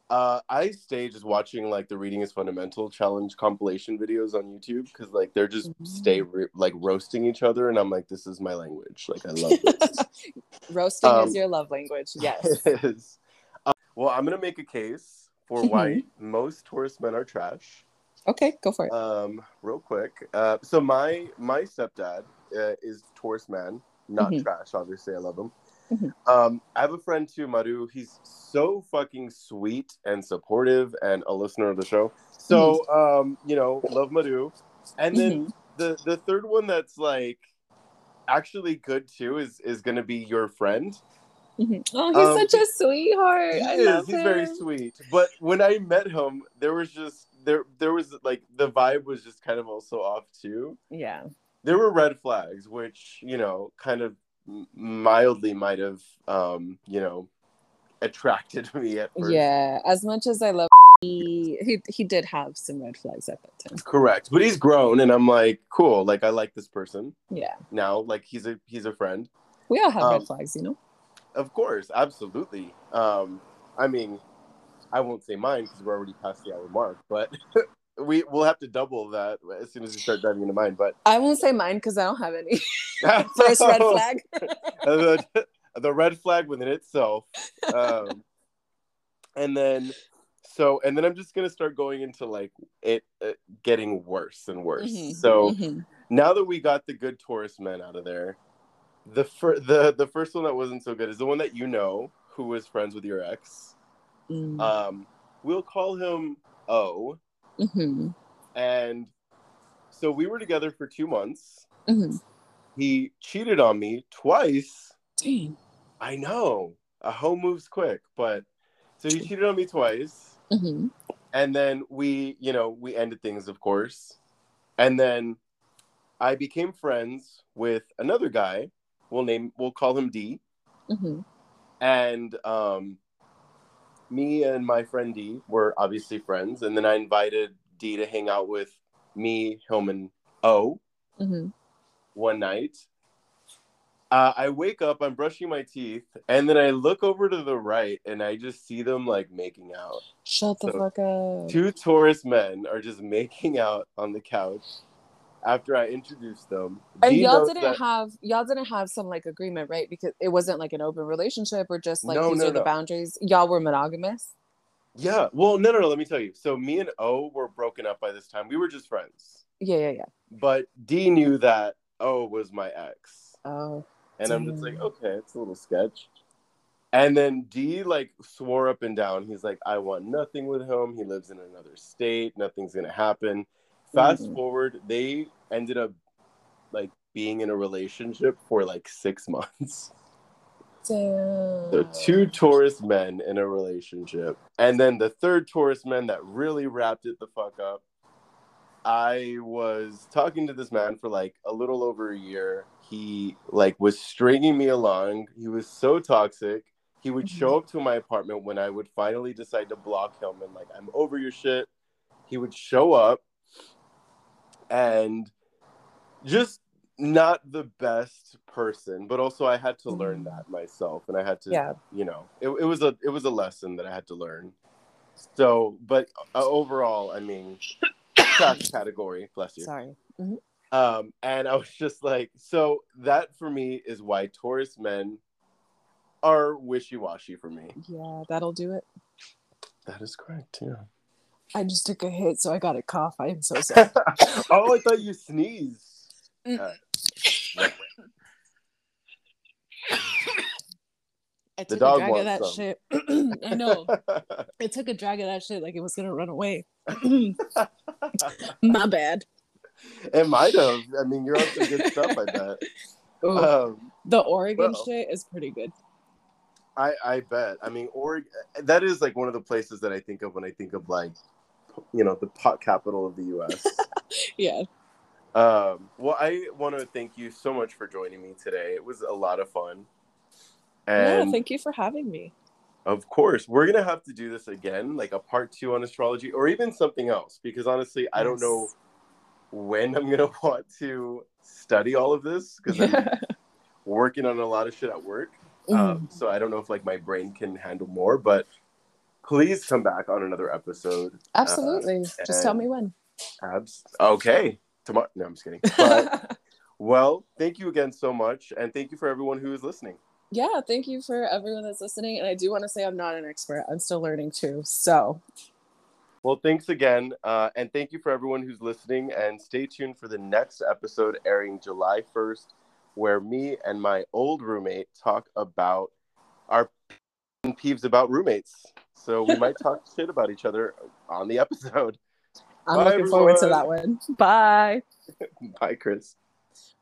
Uh, I stay just watching, like, the Reading is Fundamental challenge compilation videos on YouTube because, like, they're just mm-hmm. stay, re- like, roasting each other. And I'm like, this is my language. Like, I love this. Roasting um, is your love language. Yes. It is. Um, well, I'm going to make a case for why most Taurus men are trash. Okay, go for it. Um, real quick. Uh, so my, my stepdad uh, is Taurus man. Not mm-hmm. trash, obviously. I love him. Mm-hmm. Um, I have a friend too, Maru. He's so fucking sweet and supportive and a listener of the show. So, mm-hmm. um, you know, love Maru. And then mm-hmm. the, the third one that's like actually good too is, is going to be your friend. Mm-hmm. Oh, he's um, such a sweetheart. He I is. Love he's him. Very sweet. But when I met him, there was just, there, there was like, the vibe was just kind of also off too. Yeah. There were red flags, which, you know, kind of mildly might have, um, you know, attracted me at first. Yeah, as much as I love he, he he did have some red flags at that time. Correct, but he's grown, and I'm like, cool. Like, I like this person. Yeah. Now, like, he's a he's a friend. We all have um, red flags, you know. Of course, absolutely. Um, I mean, I won't say mine because we're already past the hour mark, but. We will have to double that as soon as we start diving into mine. But I won't say mine because I don't have any. First red flag. the, the red flag within itself. Um, and then, so, and then I'm just going to start going into like it uh, getting worse and worse. Mm-hmm. So mm-hmm. now that we got the good Taurus men out of there, the, fir- the, the first one that wasn't so good is the one that you know who was friends with your ex. Mm. Um, we'll call him O. Mm-hmm. And so we were together for two months. Mm-hmm. He cheated on me twice. Dang. I know. A hoe moves quick, but so he cheated on me twice. Mm-hmm. And then we, you know, we ended things, of course. And then I became friends with another guy. We'll name, we'll call him D. Mm-hmm. And, um, me and my friend D were obviously friends, and then I invited D to hang out with me, him, and O mm-hmm. one night. Uh, I wake up, I'm brushing my teeth, and then I look over to the right, and I just see them, like, making out. Shut the so fuck up. Two Taurus men are just making out on the couch after I introduced them. And D y'all didn't that... have y'all didn't have some like agreement, right? Because it wasn't like an open relationship or just like no, these no, are no. the boundaries. Y'all were monogamous. Yeah. Well, no, no, no. Let me tell you. So me and O were broken up by this time. We were just friends. Yeah, yeah, yeah. But D knew that O was my ex. Oh. And damn. I'm just like, okay, it's a little sketch. And then D like swore up and down. He's like, I want nothing with him. He lives in another state. Nothing's gonna happen. Fast mm-hmm. forward, they ended up like being in a relationship for like six months. Damn. So two Taurus men in a relationship. And then the third Taurus man that really wrapped it the fuck up. I was talking to this man for like a little over a year. He like was stringing me along. He was so toxic. He would mm-hmm. show up to my apartment when I would finally decide to block him and like, I'm over your shit. He would show up. And just not the best person, but also I had to mm-hmm. learn that myself, and I had to, yeah. you know, it, it was a it was a lesson that I had to learn. So, but uh, overall, I mean, trash category. Bless you. Sorry. Mm-hmm. Um, and I was just like, so that for me is why Taurus men are wishy-washy for me. Yeah, that'll do it. That is correct. Yeah. I just took a hit, so I got a cough. I am so sad. Oh, I thought you sneezed. Uh, I took a drag of that some. shit. I know. I took a drag of that shit like it was going to run away. My bad. It might have. I mean, you're on some good stuff, I bet. Ooh, um, the Oregon well. shit is pretty good. I, I bet. I mean, Oregon, that is like one of the places that I think of when I think of like, you know, the pot capital of the U S Yeah. Um, well, I want to thank you so much for joining me today. It was a lot of fun. And yeah, thank you for having me. Of course. We're going to have to do this again, like a part two on astrology or even something else, because honestly, yes. I don't know when I'm going to want to study all of this because yeah. I'm working on a lot of shit at work. Um, so I don't know if like my brain can handle more, but please come back on another episode. Absolutely. Uh, Just tell me when. Abs- okay. Tomorrow. No, I'm just kidding. But, well, thank you again so much. And thank you for everyone who is listening. Yeah. Thank you for everyone that's listening. And I do want to say I'm not an expert. I'm still learning too. So. Well, thanks again. Uh, and thank you for everyone who's listening. And stay tuned for the next episode airing July first, where me and my old roommate talk about our peeves about roommates. So we might talk shit about each other on the episode. I'm Bye, looking everyone. forward to that one. Bye. Bye, Chris.